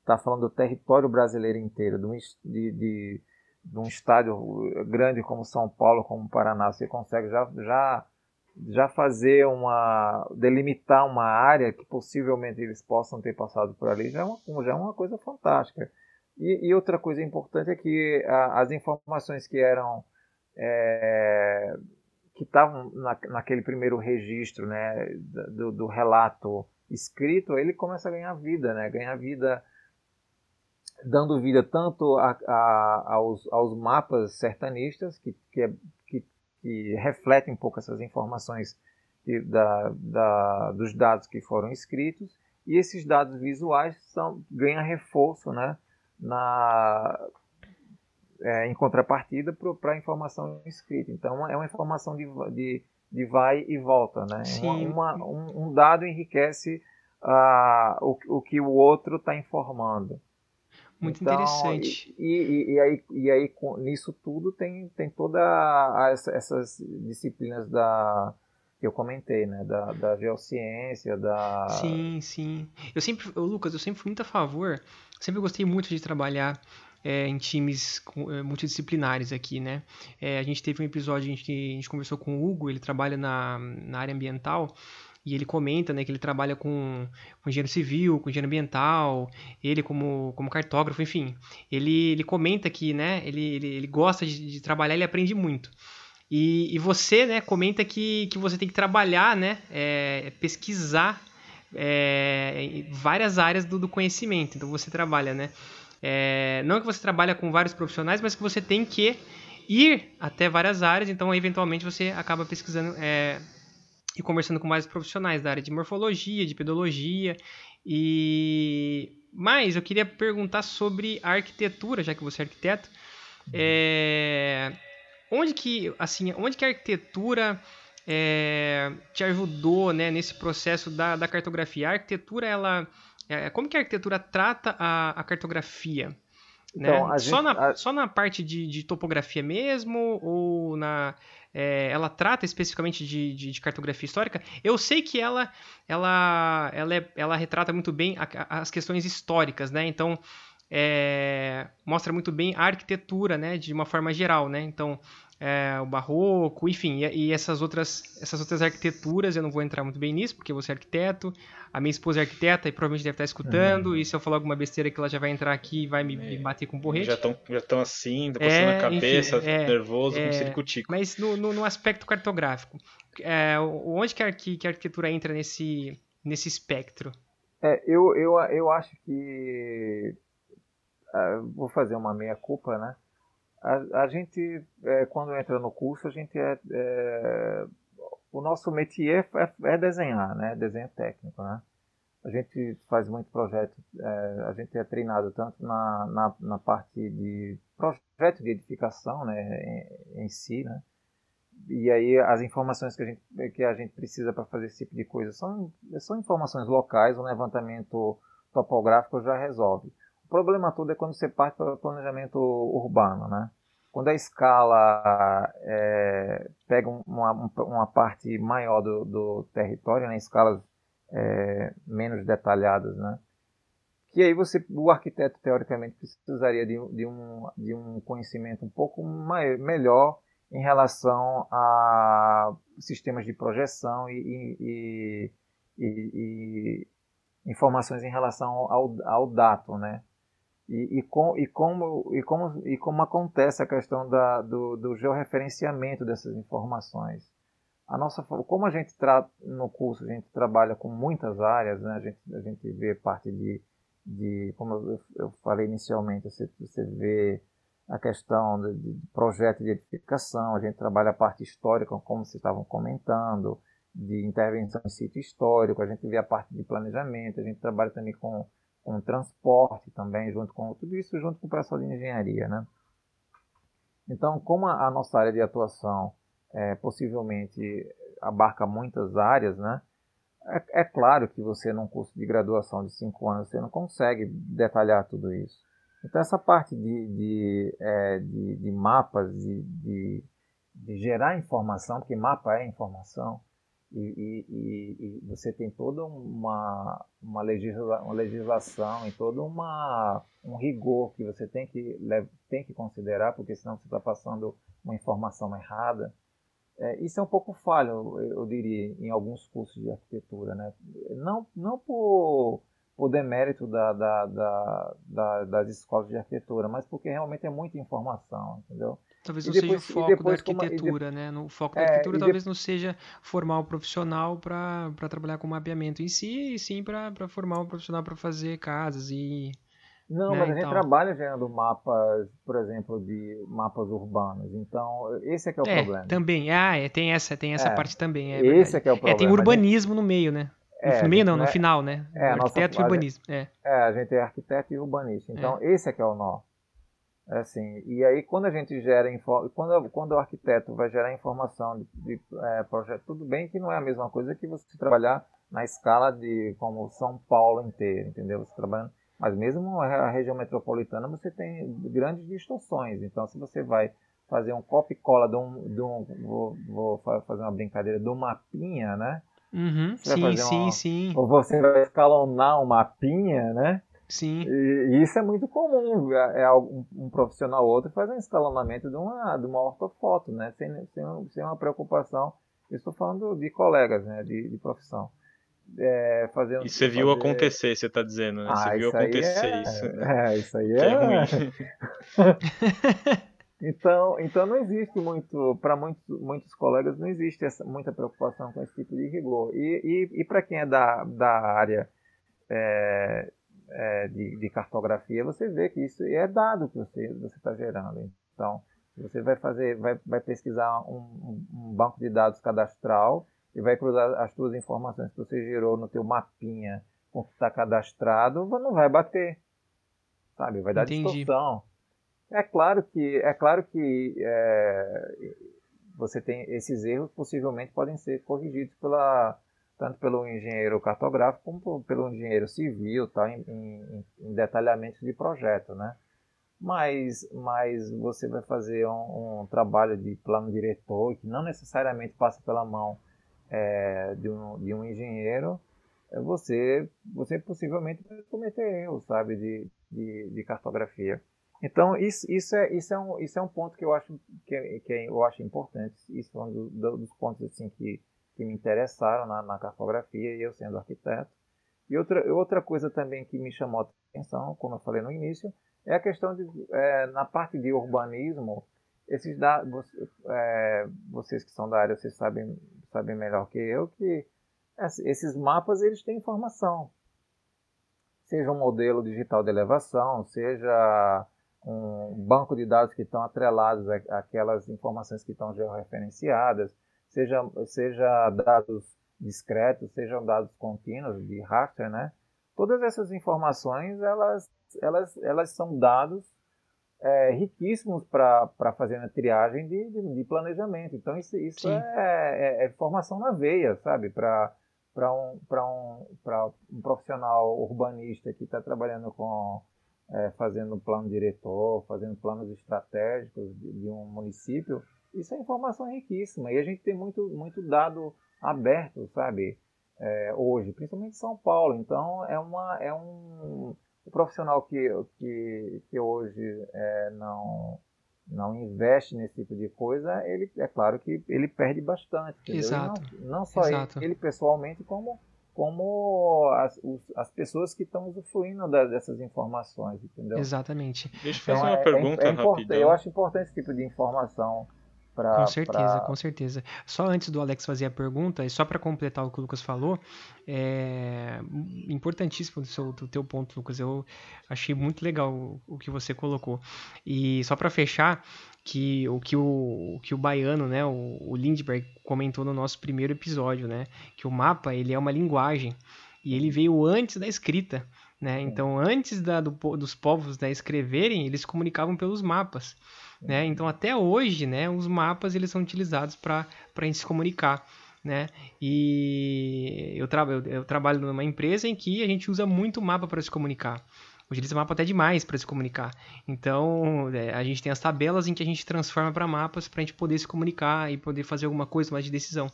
está falando do território brasileiro inteiro, de um, de, de, de um estádio grande como São Paulo, como Paraná, você consegue já... já já fazer uma... delimitar uma área que possivelmente eles possam ter passado por ali já é uma, já é uma coisa fantástica. E, e outra coisa importante é que a, as informações que eram... É, que estavam na, naquele primeiro registro, né, do, do relato escrito, ele começa a ganhar vida, né, ganhar vida, dando vida tanto a, a, aos, aos mapas sertanistas, que, que é que reflete um pouco essas informações de, da, da, dos dados que foram escritos, e esses dados visuais são, ganham reforço, né, na, é, em contrapartida para a informação escrita. Então, é uma informação de, de, de vai e volta. Né? Uma, uma, um, um dado enriquece uh, o, o que o outro está informando. Muito então, interessante. E, e, e, aí, e aí, nisso tudo, tem, tem todas essas disciplinas da, que eu comentei, né? Da, da geociência, da... Sim, sim. Eu sempre, eu, Lucas, eu sempre fui muito a favor, sempre gostei muito de trabalhar é, em times multidisciplinares aqui, né? É, a gente teve um episódio em que a gente conversou com o Hugo, ele trabalha na, na área ambiental, e ele comenta, né, que ele trabalha com, com engenheiro civil, com engenheiro ambiental, ele como, como cartógrafo, enfim. Ele, ele comenta que, né, ele, ele, ele gosta de, de trabalhar, ele aprende muito. E, e você, né, comenta que, que você tem que trabalhar, né, é, pesquisar é, várias áreas do, do conhecimento. Então você trabalha, né, é, não que você trabalha com vários profissionais, mas que você tem que ir até várias áreas, então eventualmente você acaba pesquisando... É, e conversando com mais profissionais da área de morfologia, de pedologia, e... Mas eu queria perguntar sobre a arquitetura, já que você é arquiteto. É... Onde, que, assim, onde que a arquitetura é... te ajudou, né, nesse processo da, da cartografia? A arquitetura, ela... Como que a arquitetura trata a, a cartografia? Então, né? a gente, só, na, a... só na parte de, de topografia mesmo, ou na... É, ela trata especificamente de, de, de cartografia histórica. Eu sei que ela, ela, ela, é, ela retrata muito bem a, a, as questões históricas, né? Então, é, mostra muito bem a arquitetura, né? De uma forma geral, né? Então, é, o barroco, enfim, e, e essas, outras, essas outras arquiteturas, eu não vou entrar muito bem nisso, porque você é arquiteto, a minha esposa é arquiteta e provavelmente deve estar escutando, uhum. E se eu falar alguma besteira que ela já vai entrar aqui e vai me, é. me bater com o porrete. Já estão já tão assim, passando é, a cabeça, enfim, é, nervoso, é, com circutico. Mas no, no, no aspecto cartográfico, é, onde que a, que a arquitetura entra nesse, nesse espectro? É, eu, eu, eu acho que... Uh, vou fazer uma meia-culpa, né? A, a gente, é, quando entra no curso, a gente é... é o nosso métier é, é desenhar, né? Desenho técnico, né? A gente faz muito projeto, é, a gente é treinado tanto na, na, na parte de projeto de edificação, né? Em, em si, né? E aí as informações que a gente, que a gente precisa para fazer esse tipo de coisa são, são informações locais, um levantamento topográfico já resolve. O problema todo é quando você parte para o planejamento urbano, né? Quando a escala é, pega uma, uma parte maior do, do território, né? Escalas é, menos detalhadas, né? Que aí você, o arquiteto, teoricamente, precisaria de, de, um, de um conhecimento um pouco maior, melhor em relação a sistemas de projeção e... e, e, e, e informações em relação ao, ao, ao dato, né? E, e, com, e, como, e, como, e como acontece a questão da, do, do georreferenciamento dessas informações. A nossa, como a gente trata no curso, a gente trabalha com muitas áreas, né? a, gente, a gente vê parte de, de como eu, eu falei inicialmente, você, você vê a questão de, de projeto de edificação, a gente trabalha a parte histórica, como vocês estavam comentando, de intervenção em sítio histórico, a gente vê a parte de planejamento, a gente trabalha também com com transporte também, junto com tudo isso, junto com o pessoal de engenharia, né? Então, como a, a nossa área de atuação é, possivelmente abarca muitas áreas, né? É, é claro que você, num curso de graduação de cinco anos, você não consegue detalhar tudo isso. Então, essa parte de, de, é, de, de mapas, de, de, de gerar informação, porque mapa é informação, E, e, e você tem toda uma, uma, legisla, uma legislação e todo uma, um rigor que você tem que, tem que considerar, porque senão você está passando uma informação errada. É, isso é um pouco falho, eu diria, em alguns cursos de arquitetura, né? Não, não por, por demérito da, da, da, da, das escolas de arquitetura, mas porque realmente é muita informação, entendeu? Talvez não depois, seja o foco depois, da arquitetura, como... né? O foco é, da arquitetura talvez de... não seja formar o profissional para trabalhar com mapeamento em si, e sim para formar um profissional para fazer casas e... Não, né, mas a gente trabalha gerando mapas, por exemplo, de mapas urbanos. Então, esse é que é o é, problema. Também, ah, é, tem essa, tem essa é, parte também. É esse verdade. É que é o problema. É, tem urbanismo no meio, né? É, no meio não, no é, final, né? É, arquiteto nossa, e urbanismo. A gente, é. é, a gente é arquiteto e urbanista. Então, é. esse é que é o nó. Assim, e aí quando a gente gera quando, quando o arquiteto vai gerar informação de, de é, projeto, tudo bem que não é a mesma coisa que você trabalhar na escala de como São Paulo inteiro, entendeu? Você trabalha, mas mesmo a região metropolitana você tem grandes distorções. Então, se você vai fazer um copy cola de um, de um vou, vou fazer uma brincadeira do mapinha, né? Uhum, você sim, sim, uma, sim. Ou você vai escalonar um mapinha, né? Sim. E isso é muito comum, é um profissional ou outro faz um escalonamento de uma, de uma ortofoto, né? sem, sem, sem uma preocupação, eu estou falando de colegas, né? de, de profissão. É, fazendo, e você fazer... viu acontecer, você está dizendo, né? Ah, você viu isso acontecer é... isso. É, isso aí é, é ruim. Então, então não existe muito, para muitos, muitos colegas não existe essa, muita preocupação com esse tipo de rigor. E, e, e para quem é da, da área... É... É, de, de cartografia, você vê que isso é dado que você está gerando. Então, você vai, fazer, vai, vai pesquisar um, um banco de dados cadastral e vai cruzar as suas informações que você gerou no teu mapinha com o que está cadastrado, não vai bater, sabe? Vai dar Entendi. distorção. É claro que, é claro que é, você tem esses erros possivelmente podem ser corrigidos pela... tanto pelo engenheiro cartográfico como pelo engenheiro civil, tá? em, em, em detalhamento de projeto, né? Mas, mas você vai fazer um, um trabalho de plano diretor que não necessariamente passa pela mão é, de, um, de um engenheiro, você, você possivelmente vai cometer erro, sabe, de, de, de cartografia. Então, isso, isso, é, isso, é um, isso é um ponto que eu acho, que é, que eu acho importante, isso é um do, do, dos pontos assim, que... que me interessaram na, na cartografia, e eu sendo arquiteto. E outra, outra coisa também que me chamou a atenção, como eu falei no início, é a questão de, é, na parte de urbanismo, esses da, é, vocês que são da área, vocês sabem, sabem melhor que eu, que esses mapas, eles têm informação. Seja um modelo digital de elevação, seja um banco de dados que estão atrelados à, àquelas informações que estão georreferenciadas, Seja, seja dados discretos, sejam dados contínuos de raster, né? Todas essas informações, elas, elas, elas são dados é, riquíssimos para fazer a triagem de, de, de planejamento. Então, isso, isso é, é, é informação na veia, sabe? Para um, um, um profissional urbanista que está trabalhando com, é, fazendo plano diretor, fazendo planos estratégicos de, de um município, isso é informação riquíssima, e a gente tem muito, muito dado aberto, sabe, é, hoje, principalmente em São Paulo. Então, é, uma, é um o profissional que, que, que hoje é, não, não investe nesse tipo de coisa, ele, é claro que ele perde bastante. Entendeu? Exato. Não, não só Exato. Ele, ele pessoalmente, como como as, as pessoas que estão usufruindo das, dessas informações, entendeu? Exatamente. Deixa eu fazer então, uma é, pergunta é, é rápida. Eu acho importante esse tipo de informação. Pra, com certeza, pra... com certeza. Só antes do Alex fazer a pergunta, e só para completar o que o Lucas falou, é importantíssimo do, seu, do teu ponto, Lucas. Eu achei muito legal o, o que você colocou. E só para fechar, que o que o, que o baiano, né, o, o Lindbergh, comentou no nosso primeiro episódio, né, que o mapa ele é uma linguagem e ele veio antes da escrita. Né? Então, antes da, do, dos povos, né, escreverem, eles comunicavam pelos mapas. Né? Então, até hoje, né, os mapas eles são utilizados para a gente se comunicar. Né? E eu, tra- eu trabalho numa empresa em que a gente usa muito mapa para se comunicar. Utiliza mapa até demais para se comunicar. Então, é, a gente tem as tabelas em que a gente transforma para mapas para a gente poder se comunicar e poder fazer alguma coisa mais de decisão.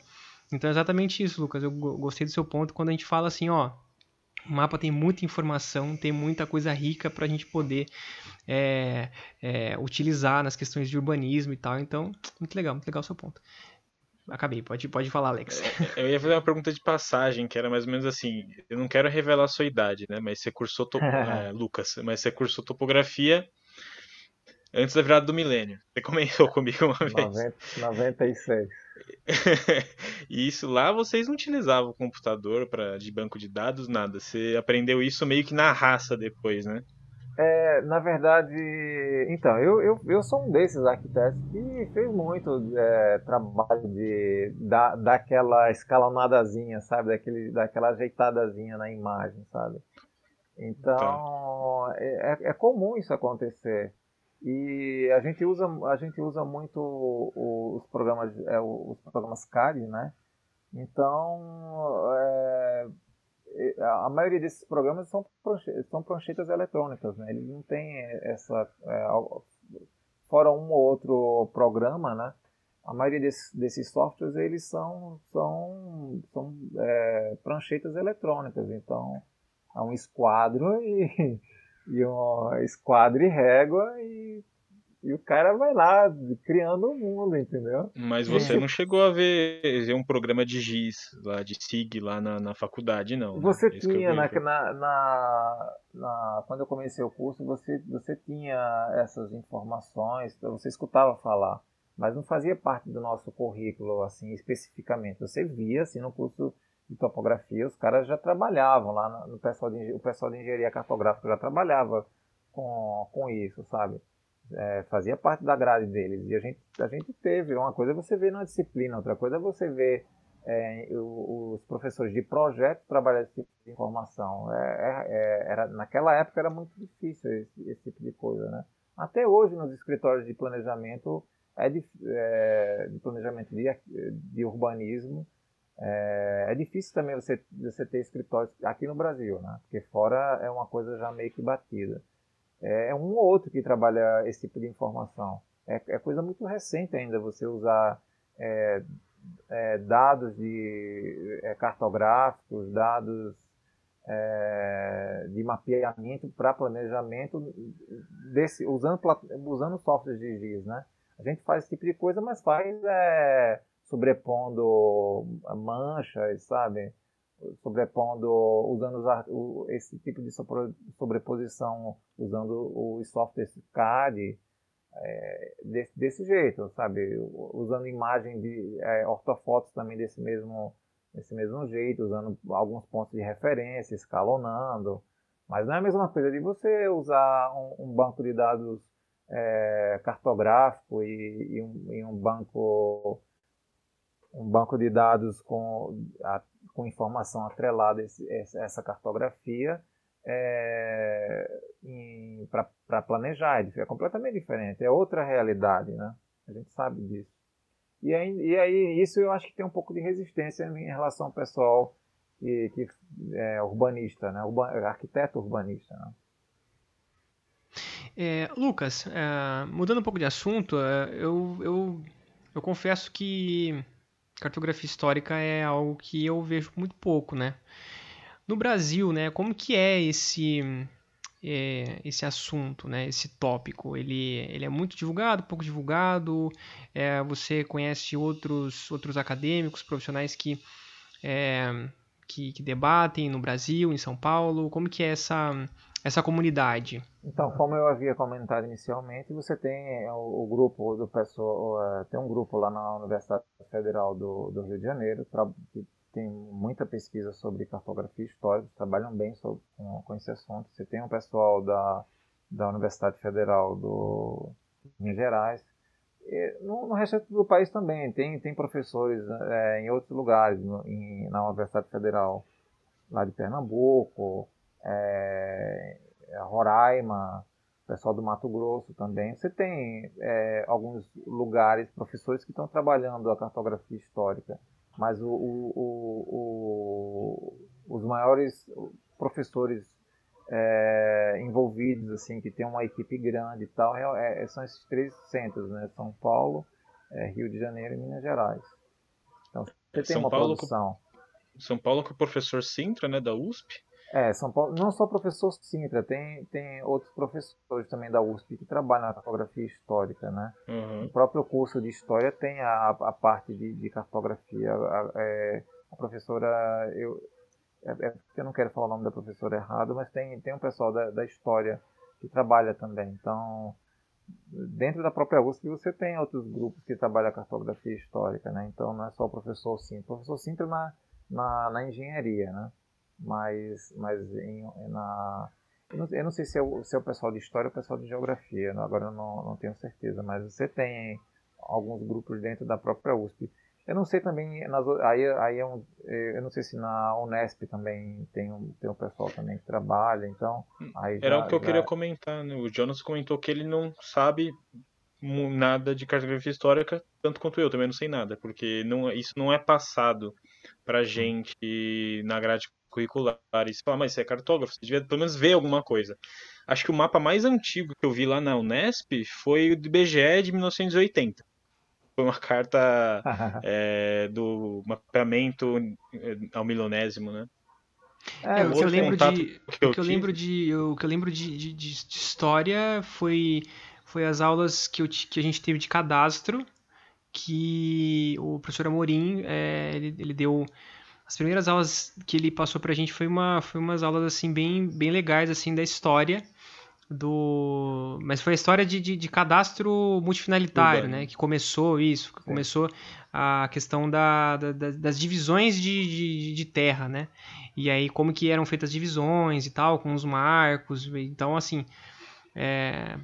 Então, é exatamente isso, Lucas. Eu gostei do seu ponto quando a gente fala assim, ó... O mapa tem muita informação, tem muita coisa rica para a gente poder é, é, utilizar nas questões de urbanismo e tal. Então, muito legal, muito legal o seu ponto. Acabei, pode, pode falar, Alex. Eu ia fazer uma pergunta de passagem, que era mais ou menos assim, eu não quero revelar a sua idade, né? Mas você cursou, topo... é, Lucas, mas você cursou topografia antes da virada do milênio. Você comentou comigo uma vez. noventa e seis. E isso lá vocês não utilizavam computador pra, de banco de dados, nada. Você aprendeu isso meio que na raça depois, né? É, na verdade, então, eu, eu, eu sou um desses arquitetos que fez muito é, trabalho de, da, daquela escalonadazinha, sabe? Daquele, daquela ajeitadazinha na imagem, sabe? Então, tá. é, é comum isso acontecer. E a gente usa, a gente usa muito os programas, é, os programas C A D, né? Então, é, a maioria desses programas são, são pranchetas eletrônicas, né? Eles não têm essa... É, fora um ou outro programa, né? A maioria desses, desses softwares, eles são, são, são é, pranchetas eletrônicas. Então, é um esquadro e... e um esquadro e régua, e, e o cara vai lá criando o mundo, entendeu? Mas você não chegou a ver, ver um programa de G I S, lá, de S I G, lá na, na faculdade, não. Você né? tinha, na, na, na, na, quando eu comecei o curso, você, você tinha essas informações, você escutava falar, mas não fazia parte do nosso currículo, assim, especificamente. Você via, assim, no curso... de topografia, os caras já trabalhavam lá, no pessoal de, o pessoal de engenharia cartográfica já trabalhava com, com isso, sabe? É, fazia parte da grade deles. E a gente, a gente teve, uma coisa você vê na disciplina, outra coisa você vê é, os professores de projeto trabalhando esse tipo de informação. É, é, era, naquela época era muito difícil esse, esse tipo de coisa, né? Até hoje, nos escritórios de planejamento, é de, é, de planejamento de, de urbanismo, É, é difícil também você, você ter escritórios aqui no Brasil, né? Porque fora é uma coisa já meio que batida. É um ou outro que trabalha esse tipo de informação. É, é coisa muito recente ainda você usar é, é, dados de, é, cartográficos, dados é, de mapeamento para planejamento, desse, usando, usando software de G I S, né? A gente faz esse tipo de coisa, mas faz... É, sobrepondo manchas, sabe? Sobrepondo, usando os, esse tipo de sobreposição, usando os softwares C A D, é, desse, desse jeito, sabe? Usando imagem de é, ortofotos também desse mesmo, desse mesmo jeito, usando alguns pontos de referência, escalonando. Mas não é a mesma coisa de você usar um, um banco de dados é, cartográfico e, e, um, e um banco... um banco de dados com, a, com informação atrelada a essa cartografia é, para planejar. É completamente diferente, é outra realidade, né? A gente sabe disso. E aí, e aí isso eu acho que tem um pouco de resistência em relação ao pessoal que, que é urbanista, né? Urban, arquiteto urbanista, né? É, Lucas, é, mudando um pouco de assunto, é, eu, eu, eu confesso que... cartografia histórica é algo que eu vejo muito pouco, né? No Brasil, né? Como que é esse, é, esse assunto, né? Esse tópico? Ele, ele é muito divulgado, pouco divulgado? É, você conhece outros, outros acadêmicos, profissionais que, é, que, que debatem no Brasil, em São Paulo? Como que é essa, essa comunidade? Então, como eu havia comentado inicialmente, você tem o, o grupo do pessoal, tem um grupo lá na Universidade Federal do, do Rio de Janeiro, que tem muita pesquisa sobre cartografia histórica, trabalham bem sobre, com, com esse assunto. Você tem um pessoal da, da Universidade Federal do Minas Gerais. No, no resto do país também, tem, tem professores é, em outros lugares, no, em, na Universidade Federal lá de Pernambuco, é, Roraima, pessoal do Mato Grosso também. Você tem é, alguns lugares, professores que estão trabalhando a cartografia histórica, mas o, o, o, o, os maiores professores É, envolvidos, assim, que tem uma equipe grande e tal, é, é, são esses três centros, né? São Paulo, é, Rio de Janeiro e Minas Gerais. Então, você tem uma produção. São Paulo com o professor Cintra, né, da U S P? É, São Paulo, não só o professor Cintra, tem, tem outros professores também da U S P que trabalham na cartografia histórica, né? Uhum. O próprio curso de História tem a, a parte de, de cartografia. A, é, a professora... eu É porque eu não quero falar o nome da professora errado, mas tem, tem um pessoal da, da história que trabalha também. Então, dentro da própria U S P, você tem outros grupos que trabalham a cartografia histórica, né? Então, não é só o professor Cintra. O professor Cintra na, na, na engenharia, né? Mas, mas em, na... Eu não, eu não sei se é, o, se é o pessoal de história ou o pessoal de geografia, agora eu não, não tenho certeza, mas você tem alguns grupos dentro da própria U S P. Eu não sei também, nas, aí, aí é um, eu não sei se na Unesp também tem um, tem um pessoal também que trabalha, então... Aí já, Era o que eu já... queria comentar, né? O Jonas comentou que ele não sabe nada de cartografia histórica, tanto quanto eu, também não sei nada, porque não, isso não é passado pra gente na grade curricular. E você fala, mas você é cartógrafo, você devia pelo menos ver alguma coisa. Acho que o mapa mais antigo que eu vi lá na Unesp foi o do I B G E de mil novecentos e oitenta. Foi uma carta é, do mapeamento ao milionésimo, né? É, o que eu lembro de, que eu o que eu lembro de, o que eu lembro de, de, de história foi, foi as aulas que, eu, que a gente teve de cadastro, que o professor Amorim é, ele, ele deu. As primeiras aulas que ele passou pra gente foi uma, foi umas aulas assim bem, bem legais assim da história. Do... Mas foi a história de, de, de cadastro multifinalitário, Uba, né? Que começou isso, que começou a questão da, da, das divisões de, de, de terra, né? E aí como que eram feitas as divisões e tal, com os marcos. Então, assim, é,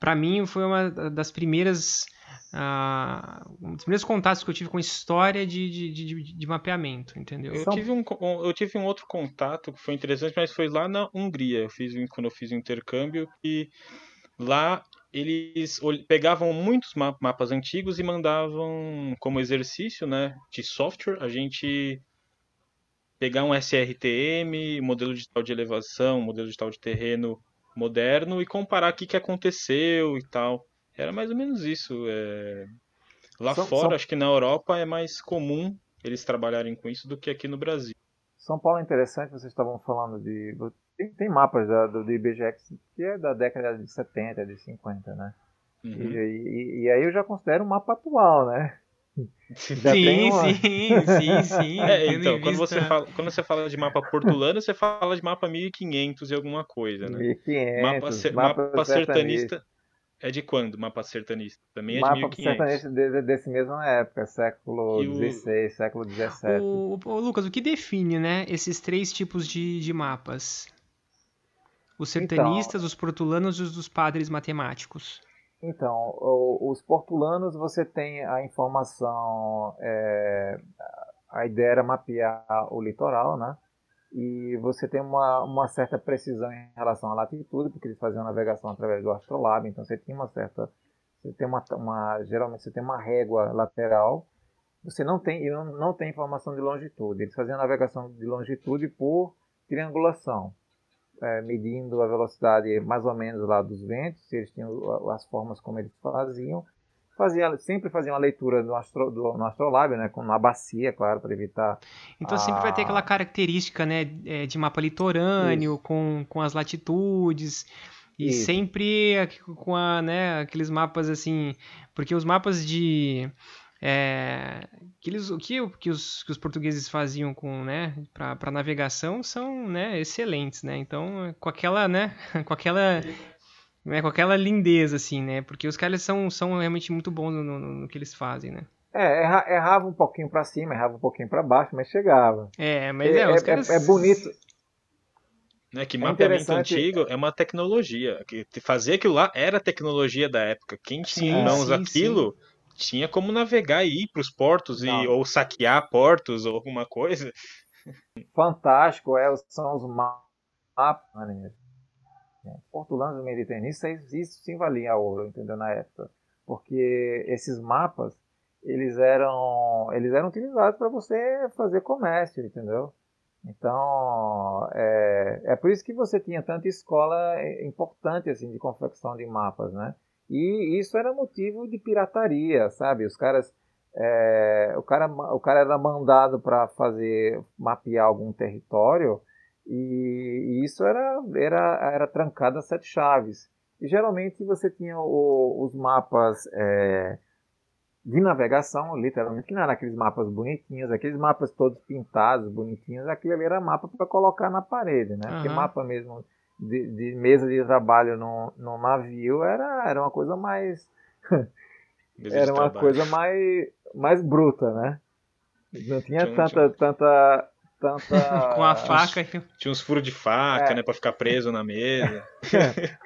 para mim foi uma das primeiras, uh, um dos primeiros contatos que eu tive com história de, de, de, de mapeamento, entendeu? Eu tive, um, eu tive um outro contato que foi interessante, mas foi lá na Hungria, eu fiz, quando eu fiz o intercâmbio, e lá eles pegavam muitos mapas antigos e mandavam como exercício, né, de software, a gente... pegar um S R T M, modelo digital de elevação, modelo digital de terreno moderno e comparar o que, que aconteceu e tal. Era mais ou menos isso. É... Lá São, fora, São... acho que na Europa é mais comum eles trabalharem com isso do que aqui no Brasil. São Paulo é interessante, vocês estavam falando de... Tem, tem mapas da, do, do I B G E que é da década de setenta, de cinquenta, né? Uhum. E, e, e aí eu já considero um mapa atual, né? Sim, uma... sim, sim, sim. É, então, quando você, fala, quando você fala de mapa portulano, você fala de mapa mil e quinhentos e alguma coisa, né? mil e quinhentos, mapa, ser, mapa, mapa sertanista. sertanista. É de quando? Mapa sertanista? Também mapa é de mil e quinhentos. Mapa sertanista desse mesma época, século dezesseis, o... século dezessete. O, o Lucas, o que define, né, esses três tipos de, de mapas? Os sertanistas, então... os portulanos e os dos padres matemáticos. Então, os portulanos, você tem a informação, é, a ideia era mapear o litoral, né? E você tem uma, uma certa precisão em relação à latitude, porque eles faziam navegação através do astrolábio, então você tem uma certa, você tem uma, uma, geralmente você tem uma régua lateral, você não tem, não, não tem informação de longitude, eles faziam navegação de longitude por triangulação. É, medindo a velocidade mais ou menos lá dos ventos, eles tinham as formas como eles faziam, fazia, sempre faziam a leitura no, astro, do, no astrolábio, né, com uma bacia, claro, para evitar... Então a... sempre vai ter aquela característica, né, de mapa litorâneo, com, com as latitudes, e Isso. sempre com a, né, aqueles mapas assim, porque os mapas de... É, que, eles, que, que, os, que os portugueses faziam com, né, para navegação são, né, excelentes, né? Então, com aquela, né, com aquela, né, com aquela lindeza, assim, né? Porque os caras são, são realmente muito bons no, no, no que eles fazem, né? É, erra, errava um pouquinho para cima, errava um pouquinho para baixo, mas chegava. É, mas é, é, os caras... é, é bonito. Né, que é mapeamento antigo é uma tecnologia. Que fazer aquilo lá era a tecnologia da época. Quem tinha em mãos aquilo... Sim. Tinha como navegar e ir para os portos, e, ou saquear portos, ou alguma coisa. Fantástico, é, são os mapas. Portulandos e mediterrâneos, isso sim valia ouro, entendeu, na época. Porque esses mapas, eles eram, eles eram utilizados para você fazer comércio, entendeu? Então, é, é por isso que você tinha tanta escola importante, assim, de confecção de mapas, né? E isso era motivo de pirataria, sabe? Os caras, é, o cara, o cara era mandado para fazer, mapear algum território, e, e isso era, era, era trancado a sete chaves. E geralmente você tinha o, os mapas é, de navegação, literalmente, que não eram aqueles mapas bonitinhos, aqueles mapas todos pintados, bonitinhos, aquilo ali era mapa para colocar na parede, né? Uhum. Porque mapa mesmo... De, de mesa de trabalho num, num navio era, era uma coisa mais era uma coisa mais, mais bruta, né? Não tinha, tinha tanta, tinha... tanta tanta com a faca tinha, tinha uns furos de faca, é. Né, para ficar preso na mesa.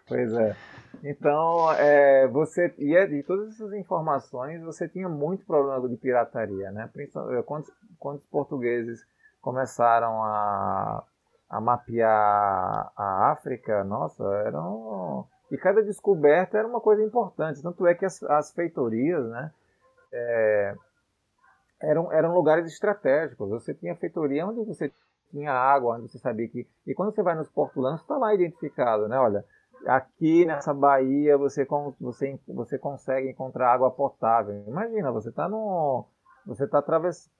Pois é. Então é, você e de todas essas informações você tinha muito problema de pirataria, né? Quando, quando os portugueses começaram a a mapear a África, nossa, era um... E cada descoberta era uma coisa importante, tanto é que as, as feitorias, né, é, eram, eram lugares estratégicos. Você tinha feitoria onde você tinha água, onde você sabia que... E quando você vai nos portulanos, está lá identificado, né, olha, aqui nessa baía você, você, você consegue encontrar água potável. Imagina, você está no... Você está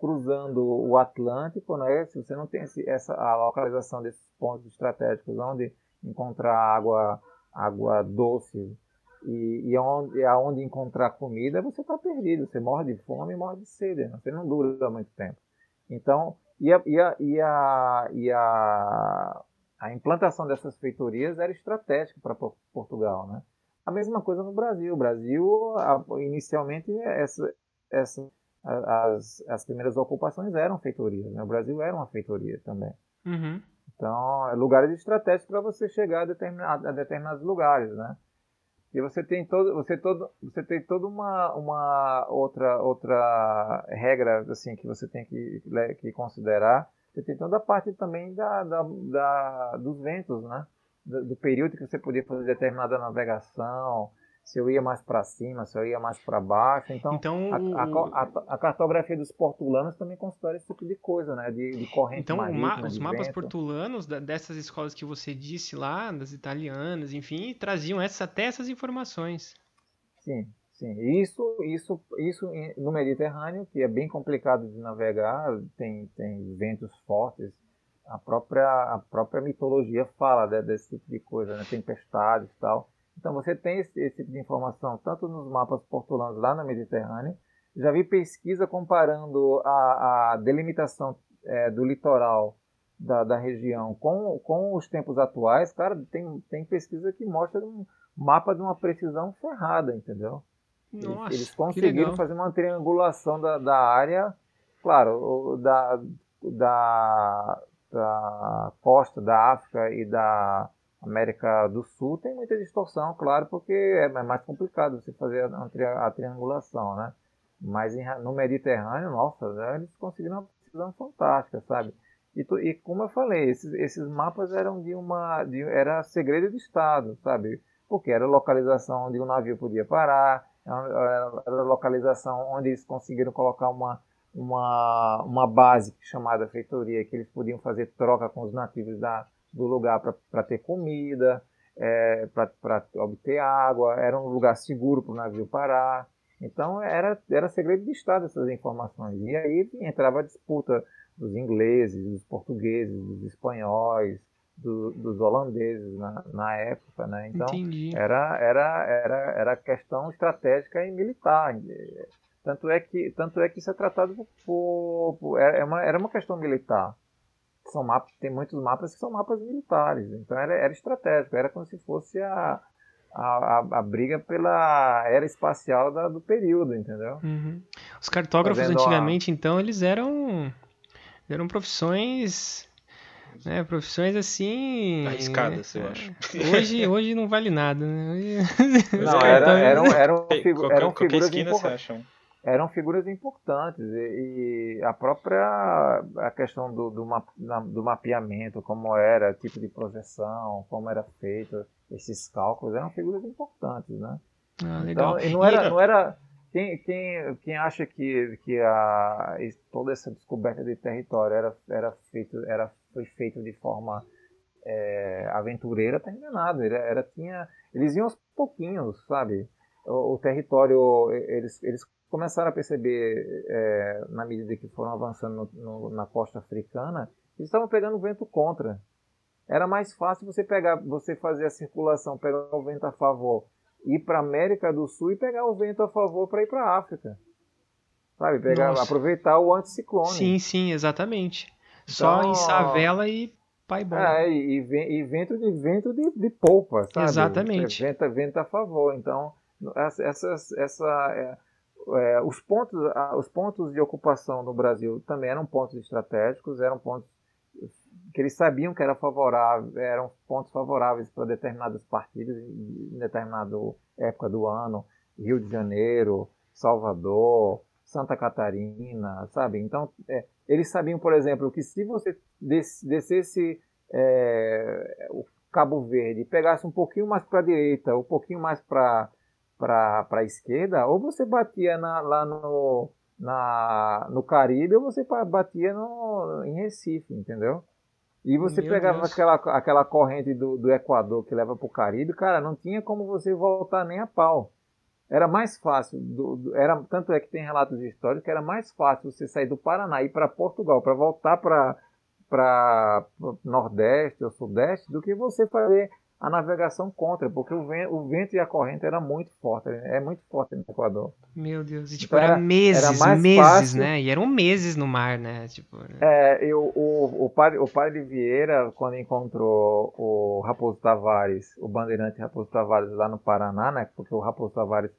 cruzando o Atlântico, né? Se você não tem esse, essa, a localização desses pontos estratégicos onde encontrar água, água doce e, e onde, aonde encontrar comida, você está perdido. Você morre de fome e morre de sede. Né? Você não dura muito tempo. Então, e a, e a, e a, e a, a implantação dessas feitorias era estratégica para Portugal. Né? A mesma coisa no Brasil. O Brasil, a, inicialmente, essa... essa As, as primeiras ocupações eram feitorias, né? O Brasil era uma feitoria também. Uhum. Então, lugares estratégicos para você chegar a, determinado, a determinados lugares, né? E você tem todo, você todo, você tem toda uma, uma outra, outra regra assim que você tem que, que considerar. Você tem toda a parte também da, da, da, dos ventos, né? Do, do período que você podia fazer determinada navegação. Se eu ia mais para cima, se eu ia mais para baixo. Então, então a, a, a cartografia dos portulanos também considera esse tipo de coisa, né? De, de corrente então, marítima. Então, os mapas portulanos dessas escolas que você disse lá, das italianas, enfim, traziam essa, até essas informações. Sim, sim. Isso, isso, isso no Mediterrâneo, que é bem complicado de navegar, tem, tem ventos fortes. A própria, a própria mitologia fala desse tipo de coisa, né? Tempestades e tal. Então, você tem esse, esse tipo de informação tanto nos mapas portulanos lá no Mediterrâneo. Já vi pesquisa comparando a, a delimitação é, do litoral da, da região com, com os tempos atuais. Cara, tem, tem pesquisa que mostra um mapa de uma precisão ferrada, entendeu? Nossa, eles conseguiram fazer uma triangulação da, da área, claro, da, da, da costa da África e da... América do Sul tem muita distorção, claro, porque é mais complicado você fazer a triangulação, né? Mas no Mediterrâneo, nossa, né? Eles conseguiram uma precisão fantástica, sabe? E, e como eu falei, esses, esses mapas eram de uma... De, era segredo de Estado, sabe? Porque era localização onde um navio podia parar, era, era localização onde eles conseguiram colocar uma, uma, uma base chamada feitoria, que eles podiam fazer troca com os nativos da... do lugar para ter comida, é, para obter água, era um lugar seguro para o navio parar. Então, era, era segredo de Estado essas informações. E aí entrava a disputa dos ingleses, dos portugueses, dos espanhóis, do, dos holandeses na, na época. Né? Então, era, era, era, era questão estratégica e militar. Tanto é que, tanto é que isso é tratado por... por é uma, era uma questão militar. São mapas, tem muitos mapas que são mapas militares. Então era, era estratégico, era como se fosse a, a, a briga pela era espacial da, do período, entendeu? Uhum. Os cartógrafos Fazendo antigamente, a... então, eles eram, eram profissões... Né, profissões assim... arriscadas, né? Eu acho. Hoje, hoje não vale nada, né? Hoje... Não, era, eram, eram, figu- qualquer, eram figuras esquina importantes. Eram figuras importantes. E, e a própria a questão do, do, map, do mapeamento, como era, tipo de projeção, como era feito, esses cálculos, eram figuras importantes, né? Ah, legal. Então, e não era... Não era Quem, quem, quem acha que, que a, toda essa descoberta de território era, era feito, era, foi feita de forma é, aventureira, está enganado. Era, era, tinha, eles iam aos pouquinhos, sabe? O, o território, eles, eles começaram a perceber, é, na medida que foram avançando no, no, na costa africana, eles estavam pegando vento contra. Era mais fácil você, pegar, você fazer a circulação, pegar o vento a favor, ir para a América do Sul e pegar o vento a favor para ir para a África. Sabe? Pegar, aproveitar o anticiclone. Sim, sim, exatamente. Então, só içar a vela e pai bom. É, e, e vento de vento de, de polpa, sabe? Exatamente. Vento, vento a favor. Então, essas, essa, é, é, os, pontos, os pontos de ocupação no Brasil também eram pontos estratégicos, eram pontos que eles sabiam que era favorável, eram pontos favoráveis para determinadas partidas em determinada época do ano, Rio de Janeiro, Salvador, Santa Catarina, sabe? Então, é, eles sabiam, por exemplo, que se você des- descesse é, o Cabo Verde e pegasse um pouquinho mais para a direita, um pouquinho mais para a esquerda, ou você batia na, lá no, na, no Caribe, ou você batia no, em Recife, entendeu? E você Meu pegava aquela, aquela corrente do, do Equador que leva para o Caribe, cara, não tinha como você voltar nem a pau. Era mais fácil, do, do, era, tanto é que tem relatos históricos que era mais fácil você sair do Paraná e ir para Portugal, para voltar para Nordeste ou Sudeste, do que você fazer a navegação contra, porque o vento, o vento e a corrente era muito forte, é muito forte no Equador. Meu Deus, e tipo, então, era, era meses, era mais meses, fácil. Né? E eram meses no mar, né? Tipo, né? É, eu, o, o, padre, o padre Vieira, quando encontrou o Raposo Tavares, o bandeirante Raposo Tavares lá no Paraná, né? Porque o Raposo Tavares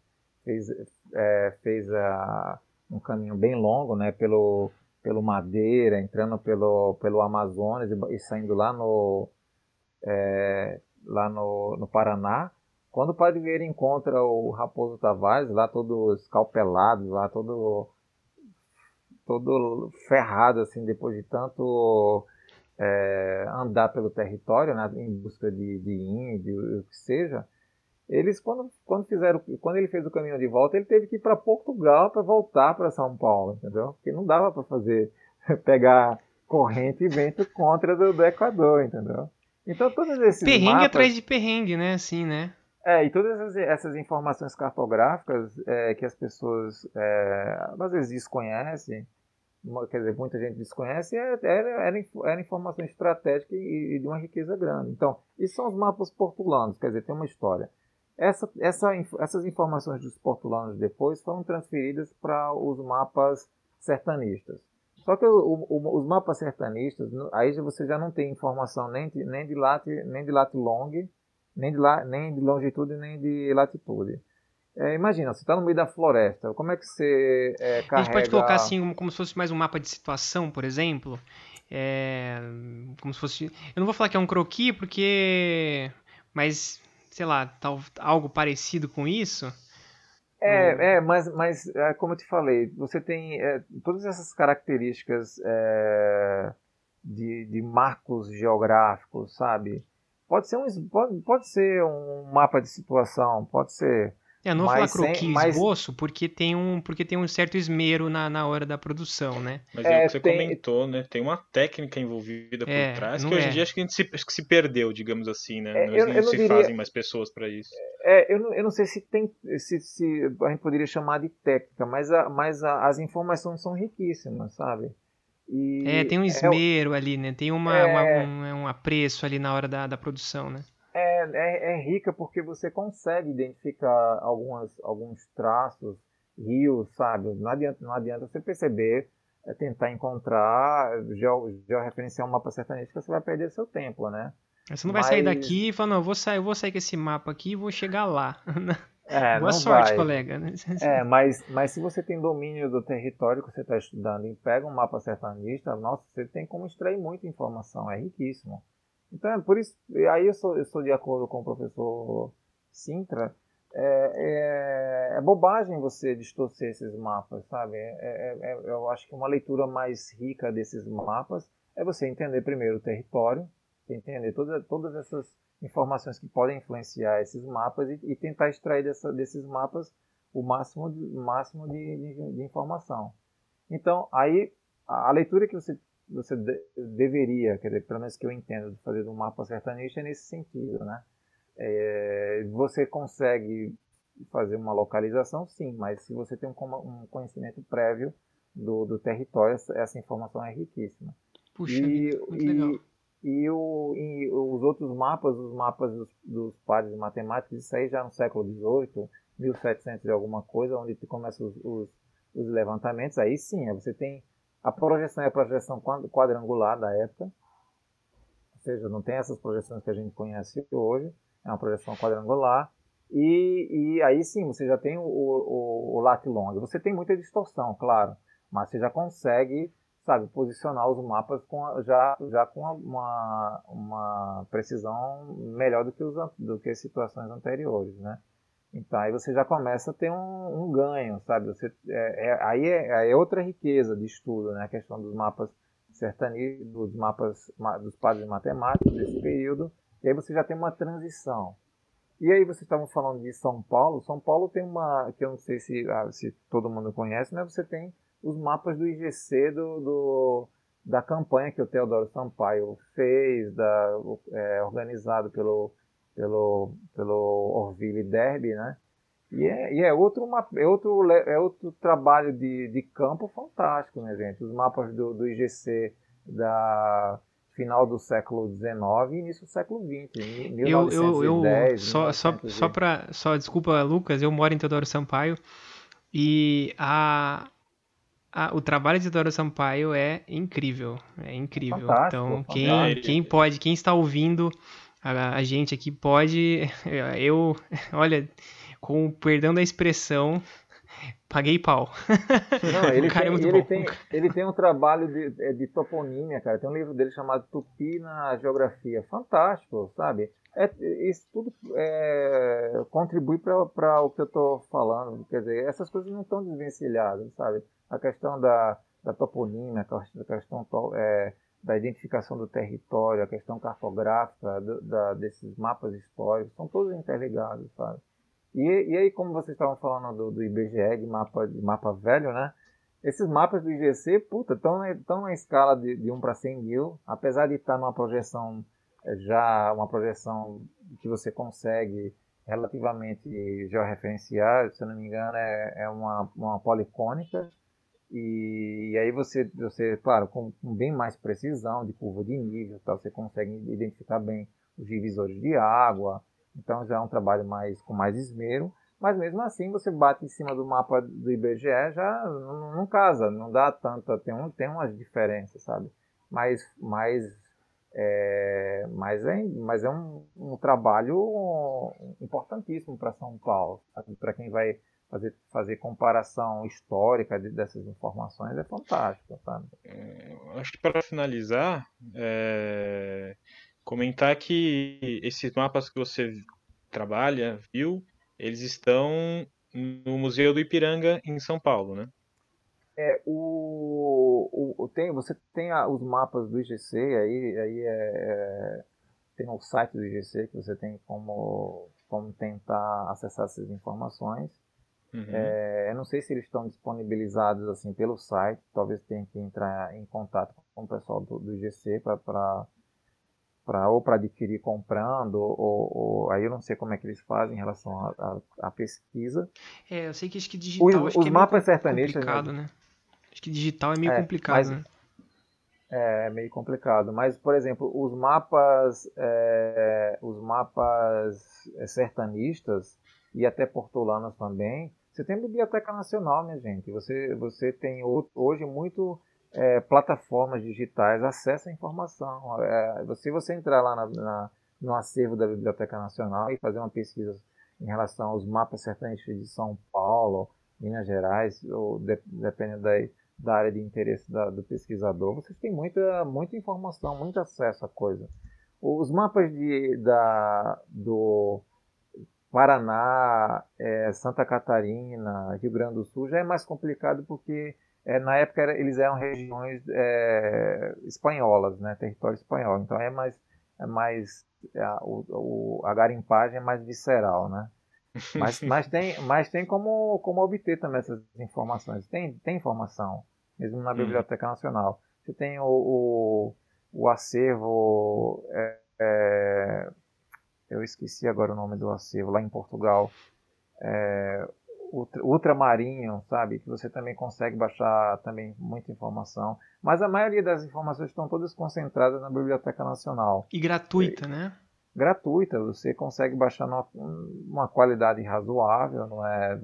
fez, é, fez a, um caminho bem longo, né? Pelo, pelo Madeira, entrando pelo, pelo Amazonas e, e saindo lá no... É, lá no, no Paraná, quando o padre Vieira encontra o Raposo Tavares, lá todo escalpelado, lá todo, todo ferrado, assim, depois de tanto é, andar pelo território, né, em busca de, de índio, o que seja, eles, quando, quando, fizeram, quando ele fez o caminho de volta, ele teve que ir para Portugal para voltar para São Paulo, entendeu? Porque não dava para fazer, pegar corrente e vento contra do, do Equador, entendeu? Então, todos esses perrengue mapas, atrás de perrengue, né? Assim, né? É, e todas essas, essas informações cartográficas é, que as pessoas, é, às vezes, desconhecem, quer dizer, muita gente desconhece, era, era, era informação estratégica e, e de uma riqueza grande. Então, isso são os mapas portulanos, quer dizer, tem uma história. Essa, essa, essas informações dos portulanos depois foram transferidas para os mapas sertanistas. Só que o, o, os mapas sertanistas, aí você já não tem informação nem de, nem de, lat, nem de lat long, nem de, la, nem de longitude, nem de latitude. É, imagina, você está no meio da floresta, como é que você é, carrega... A gente pode colocar assim, como se fosse mais um mapa de situação, por exemplo. É, como se fosse... Eu não vou falar que é um croquis, porque... Mas, sei lá, tal, algo parecido com isso... É, é, mas, mas é, como eu te falei, você tem é, todas essas características é, de, de marcos geográficos, sabe? Pode ser, um, pode, pode ser um mapa de situação, pode ser... É, não vou falar croquis, mas... esboço, porque tem, um, porque tem um certo esmero na, na hora da produção, né? Mas é, é o que você tem... comentou, né? Tem uma técnica envolvida por é, trás, que hoje em é. dia acho que a gente se, que se perdeu, digamos assim, né? É, não, eu, não, eu não se diria... fazem mais pessoas para isso. É, eu, não, eu não sei se tem, se, se a gente poderia chamar de técnica, mas, a, mas a, as informações são riquíssimas, sabe? E é, tem um esmero é, ali, né? Tem uma, é... uma, um, um apreço ali na hora da, da produção, né? É, é, é rica porque você consegue identificar algumas, alguns traços rios, sabe? Não adianta, não adianta você perceber, é tentar encontrar, georreferenciar um mapa sertanejo, que você vai perder seu tempo, né? Você não vai Mas... sair daqui e falar, não, eu vou sair, eu vou sair com esse mapa aqui e vou chegar lá. É, Boa sorte, vai. colega. Né? É, mas, mas se você tem domínio do território que você está estudando e pega um mapa sertanista, nossa, você tem como extrair muita informação, é riquíssimo. Então, é por isso, aí eu sou, eu sou de acordo com o professor Cintra, é, é, é bobagem você distorcer esses mapas, sabe? É, é, é, eu acho que uma leitura mais rica desses mapas é você entender primeiro o território, entender toda, todas essas informações que podem influenciar esses mapas e, e tentar extrair dessa, desses mapas o máximo, de, máximo de, de, de informação. Então, aí, a, a leitura que você, você de, deveria, quer dizer, pelo menos que eu entendo, de fazer um mapa sertanejo é nesse sentido, né? É, você consegue fazer uma localização, sim, mas se você tem um, um conhecimento prévio do, do território, essa, essa informação é riquíssima. Puxa, e, muito e, legal. E, o, e os outros mapas, os mapas dos, dos padres de matemática, isso aí já no século dezoito, mil e setecentos e alguma coisa, onde começam os, os, os levantamentos, aí sim, você tem a projeção, é a projeção quadrangular da época, ou seja, não tem essas projeções que a gente conhece hoje, é uma projeção quadrangular, e, e aí sim, você já tem o, o, o lat-long, você tem muita distorção, claro, mas você já consegue... sabe, posicionar os mapas com a, já, já com uma, uma precisão melhor do que, os, do que as situações anteriores, né? Então, aí você já começa a ter um, um ganho, sabe? Você, é, é, aí é, é outra riqueza de estudo, né? A questão dos mapas sertanejos, dos mapas dos padres matemáticos desse período, e aí você já tem uma transição. E aí vocês estavam falando de São Paulo. São Paulo tem uma, que eu não sei se, se todo mundo conhece, né? Você tem os mapas do I G C do, do, da campanha que o Teodoro Sampaio fez, da, é, organizado pelo, pelo, pelo Orville Derby, né? E, é, e é, outro, é, outro, é outro trabalho de, de campo fantástico, né, gente? Os mapas do, do I G C da final do século dezenove e início do século vinte, mil novecentos e dez. Eu, eu, eu, só, só, só para... Só, desculpa, Lucas, eu moro em Teodoro Sampaio e a... Ah, o trabalho de Teodoro Sampaio é incrível, é incrível. Fantástico, então, quem, quem pode, quem está ouvindo a, a gente aqui pode, eu, olha, com o perdão da expressão, paguei pau. Não, ele, tem, é ele, tem, ele tem um trabalho de, de toponímia, cara, tem um livro dele chamado Tupi na Geografia, fantástico, sabe? É, isso tudo é, contribui para o que eu estou falando, quer dizer, essas coisas não estão desvencilhadas, sabe? A questão da, da toponímia, a questão é, da identificação do território, a questão cartográfica do, da, desses mapas históricos, são todos interligados, sabe? E, e aí, como vocês estavam falando do, do I B G E, de mapa, de mapa velho, né? Esses mapas do I G C, puta, estão na, na escala de, de um para cem mil, apesar de estar numa projeção, já uma projeção que você consegue relativamente georreferenciar, se eu não me engano, é, é uma, uma policônica. E, e aí você, você claro, com, com bem mais precisão de curva de nível, tá, você consegue identificar bem os divisores de água, então já é um trabalho mais, com mais esmero, mas mesmo assim você bate em cima do mapa do I B G E, já não, não casa, não dá tanta, tem, um, tem umas diferenças, sabe? Mas, mas, é, mas é, mas é um, um trabalho importantíssimo para São Paulo, para quem vai... Fazer, fazer comparação histórica de, dessas informações é fantástico, sabe? Acho que para finalizar, é... comentar que esses mapas que você trabalha, viu, eles estão no Museu do Ipiranga, em São Paulo, né? É, o, o, tem, você tem a, os mapas do I G C, aí, aí é, é, tem o site do I G C que você tem como, como tentar acessar essas informações. Uhum. É, eu não sei se eles estão disponibilizados assim, pelo site, talvez tenha que entrar em contato com o pessoal do, do I G C para ou para adquirir comprando, ou, ou aí eu não sei como é que eles fazem em relação à pesquisa. É, eu sei que acho que digital os, acho os que é mapas sertanejos, complicado, né? Acho que digital é meio é, complicado, mas, né? É meio complicado, mas por exemplo, os mapas, é, os mapas sertanistas e até portolanos também, Você tem a Biblioteca Nacional, minha gente. Você, você tem hoje muito é, plataformas digitais, acesso à informação. É, se você entrar lá na, na, no acervo da Biblioteca Nacional e fazer uma pesquisa em relação aos mapas sertanejos de São Paulo, Minas Gerais, ou de, dependendo da, da área de interesse da, do pesquisador, você tem muita, muita informação, muito acesso à coisa. Os mapas de, da, do... Paraná, é, Santa Catarina, Rio Grande do Sul, já é mais complicado porque é, na época era, eles eram regiões é, espanholas, né, território espanhol. Então é mais, é mais é, o, o, a garimpagem é mais visceral, né? Mas, mas tem, mas tem como, como obter também essas informações. Tem, tem informação, mesmo na Biblioteca Nacional. Você tem o, o, o acervo... É, é, eu esqueci agora o nome do acervo, lá em Portugal, é, ultramarinho, sabe? Que você também consegue baixar também muita informação. Mas a maioria das informações estão todas concentradas na Biblioteca Nacional. E gratuita, e, né? Gratuita, você consegue baixar numa, uma qualidade razoável, não é,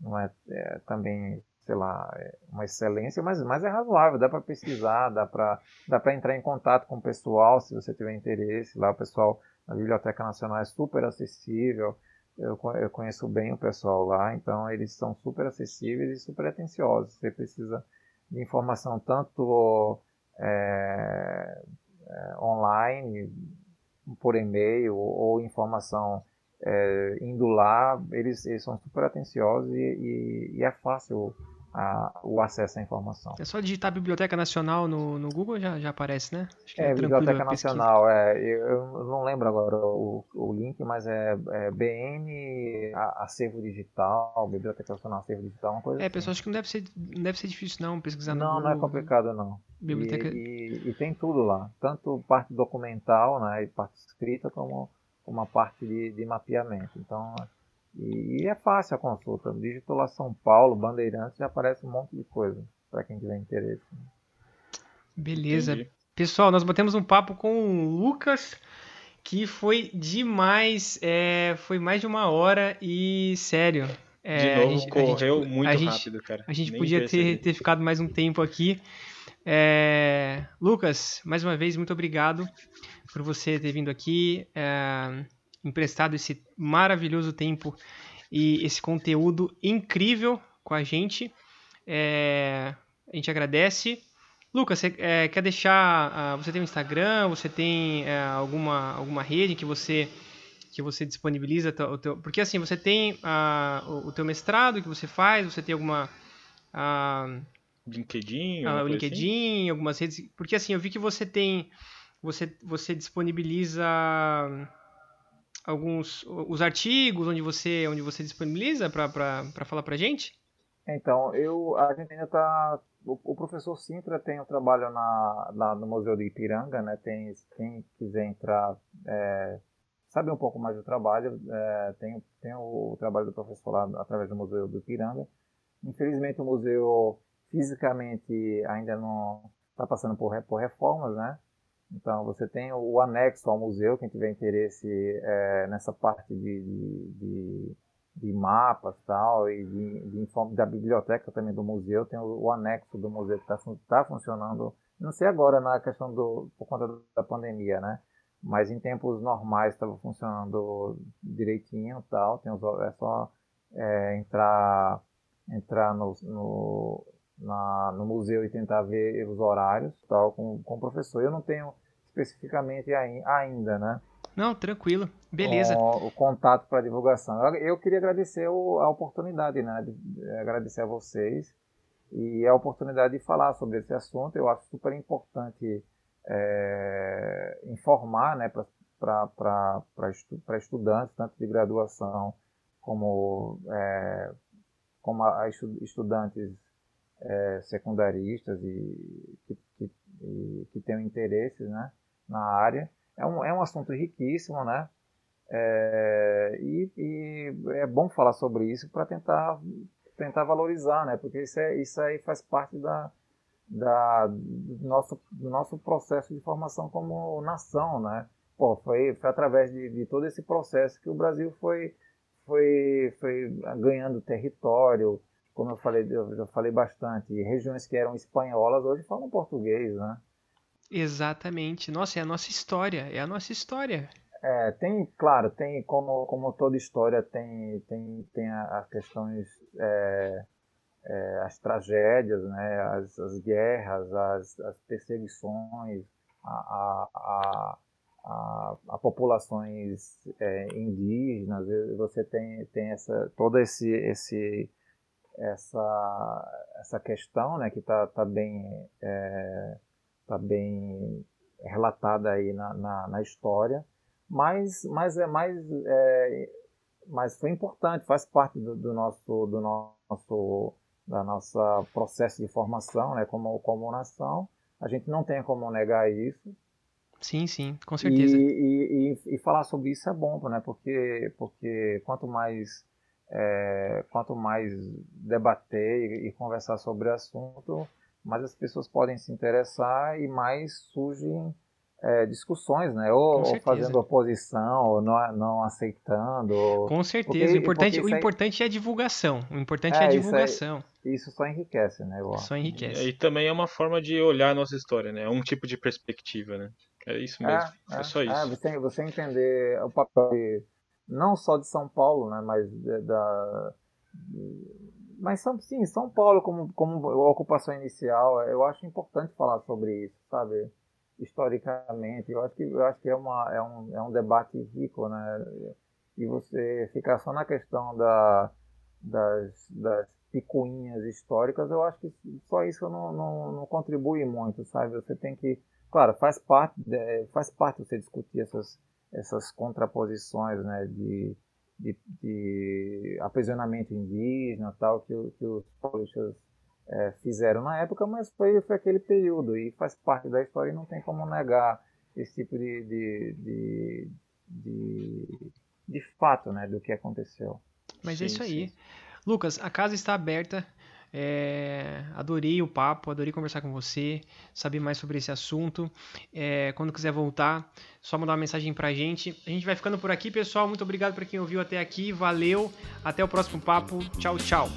não é, é também, sei lá, uma excelência, mas, mas é razoável, dá para pesquisar, dá para dá para entrar em contato com o pessoal, se você tiver interesse lá, o pessoal... A Biblioteca Nacional é super acessível, eu, eu conheço bem o pessoal lá, então eles são super acessíveis e super atenciosos. Você precisa de informação tanto é, é, online, por e-mail, ou informação é, indo lá, eles, eles são super atenciosos e, e, e é fácil a, o acesso à informação. É só digitar Biblioteca Nacional no, no Google, já, já aparece, né? Acho que é, é Biblioteca Nacional, é, eu não lembro agora o, o link, mas é, é B N, acervo digital, Biblioteca Nacional, acervo digital, uma coisa é, assim. É, pessoal, acho que não deve ser, não deve ser difícil não pesquisar no Não, Google, não é complicado não. Biblioteca... E, e, e tem tudo lá, tanto parte documental, né, e parte escrita, como uma parte de, de mapeamento, então... E é fácil a consulta. Digitou lá São Paulo, Bandeirantes, já aparece um monte de coisa para quem tiver interesse. Beleza. Entendi. Pessoal, nós batemos um papo com o Lucas, que foi demais. É, foi mais de uma hora e, sério... É, de novo, a gente, correu a gente, muito a gente, rápido, cara. A gente Nem podia ter, ter ficado mais um tempo aqui. É, Lucas, mais uma vez, muito obrigado por você ter vindo aqui. É, emprestado esse maravilhoso tempo e esse conteúdo incrível com a gente. É, a gente agradece. Lucas, você é, quer deixar... Uh, você tem um Instagram? Você tem uh, alguma, alguma rede que você, que você disponibiliza? T- o teu, porque assim, você tem uh, o, o teu mestrado que você faz, você tem alguma... Uh, LinkedIn? Uh, LinkedIn, assim? Algumas redes... Porque assim, eu vi que você tem... Você, você disponibiliza... alguns os artigos onde você, onde você disponibiliza para falar para a gente? Então, eu, a gente ainda está... O, o professor Cintra tem um trabalho na, na, no Museu do Ipiranga, né? Tem, quem quiser entrar, é, saber um pouco mais do trabalho, é, tem, tem o, o trabalho do professor lá através do Museu do Ipiranga. Infelizmente, o museu fisicamente ainda não está passando por, por reformas, né? Então, você tem o anexo ao museu, quem tiver interesse é, nessa parte de, de, de mapas tal, e de, de, da biblioteca também do museu, tem o, o anexo do museu que está tá funcionando, não sei agora na questão do, por conta da pandemia, né? Mas em tempos normais estava funcionando direitinho, tal, tem os, é só é, entrar, entrar no... no Na, no museu e tentar ver os horários tal, com, com o professor. Eu não tenho especificamente ai, ainda, né? Não, tranquilo. Beleza. O, o contato para divulgação. Eu, eu queria agradecer o, a oportunidade, né? De, de agradecer a vocês e a oportunidade de falar sobre esse assunto. Eu acho super importante é, informar, né, para estu, estudantes, tanto de graduação como, é, como a, a estudantes É, secundaristas e que, que, e que tenham interesse, né, na área. É um, é um assunto riquíssimo, né? É, e, e é bom falar sobre isso para tentar, tentar valorizar, né? Porque isso, é, isso aí faz parte da, da, do, nosso, do nosso processo de formação como nação, né? Pô, foi, foi através de, de todo esse processo que o Brasil foi... foi, foi ganhando território, como eu falei, eu já falei bastante, regiões que eram espanholas hoje falam português, né? Exatamente. Nossa, é a nossa história, é a nossa história. É, tem, claro, tem, como, como toda história, tem, tem, tem as questões, é, é, as tragédias, né? as, as guerras, as, as perseguições a, a, a, a, a populações é, indígenas. Você tem, tem essa, toda esse, esse, essa, essa questão, né? Que está tá bem, é, tá bem relatada aí na, na, na história. Mas, mas, é mais, é, mas foi importante, faz parte do, do nosso, do nosso da nossa processo de formação, né, como, como nação. A gente não tem como negar isso. Sim, sim, com certeza. E, e, e, e falar sobre isso é bom, né, porque, porque quanto mais, é, quanto mais debater e, e conversar sobre o assunto, mais as pessoas podem se interessar e mais surgem É, discussões, né? Ou, ou fazendo oposição, ou não, não aceitando. Ou... Com certeza. Porque, o importante, o importante aí... é a divulgação. O importante é, é a divulgação. Isso, aí, isso só enriquece, né? Eu só enriquece. E, e também é uma forma de olhar a nossa história, né? É um tipo de perspectiva, né? É isso mesmo. É, é, é só isso. É, você, você entender o papel de, não só de São Paulo, né? Mas de, da... De, mas, são, sim, São Paulo como, como ocupação inicial, eu acho importante falar sobre isso, sabe? Historicamente, eu acho que, eu acho que é, uma, é, um, é um debate rico, né? E você ficar só na questão da, das, das picuinhas históricas, eu acho que só isso não, não, não contribui muito, sabe? Você tem que, claro, faz parte, faz parte você discutir essas, essas contraposições, né? de, de, de aprisionamento indígena, tal, que, que os paulistas É, fizeram na época, mas foi, foi aquele período e faz parte da história e não tem como negar esse tipo de, de, de, de, de fato, né, do que aconteceu. Mas sim, é isso aí. Sim. Lucas, a casa está aberta. É, adorei o papo, adorei conversar com você, saber mais sobre esse assunto. É, quando quiser voltar, só mandar uma mensagem pra gente. A gente vai ficando por aqui, pessoal. Muito obrigado pra quem ouviu até aqui. Valeu. Até o próximo papo. Tchau, tchau.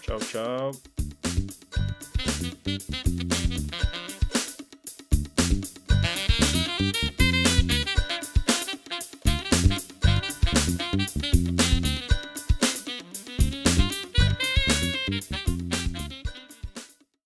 Tchau, tchau. Thank you.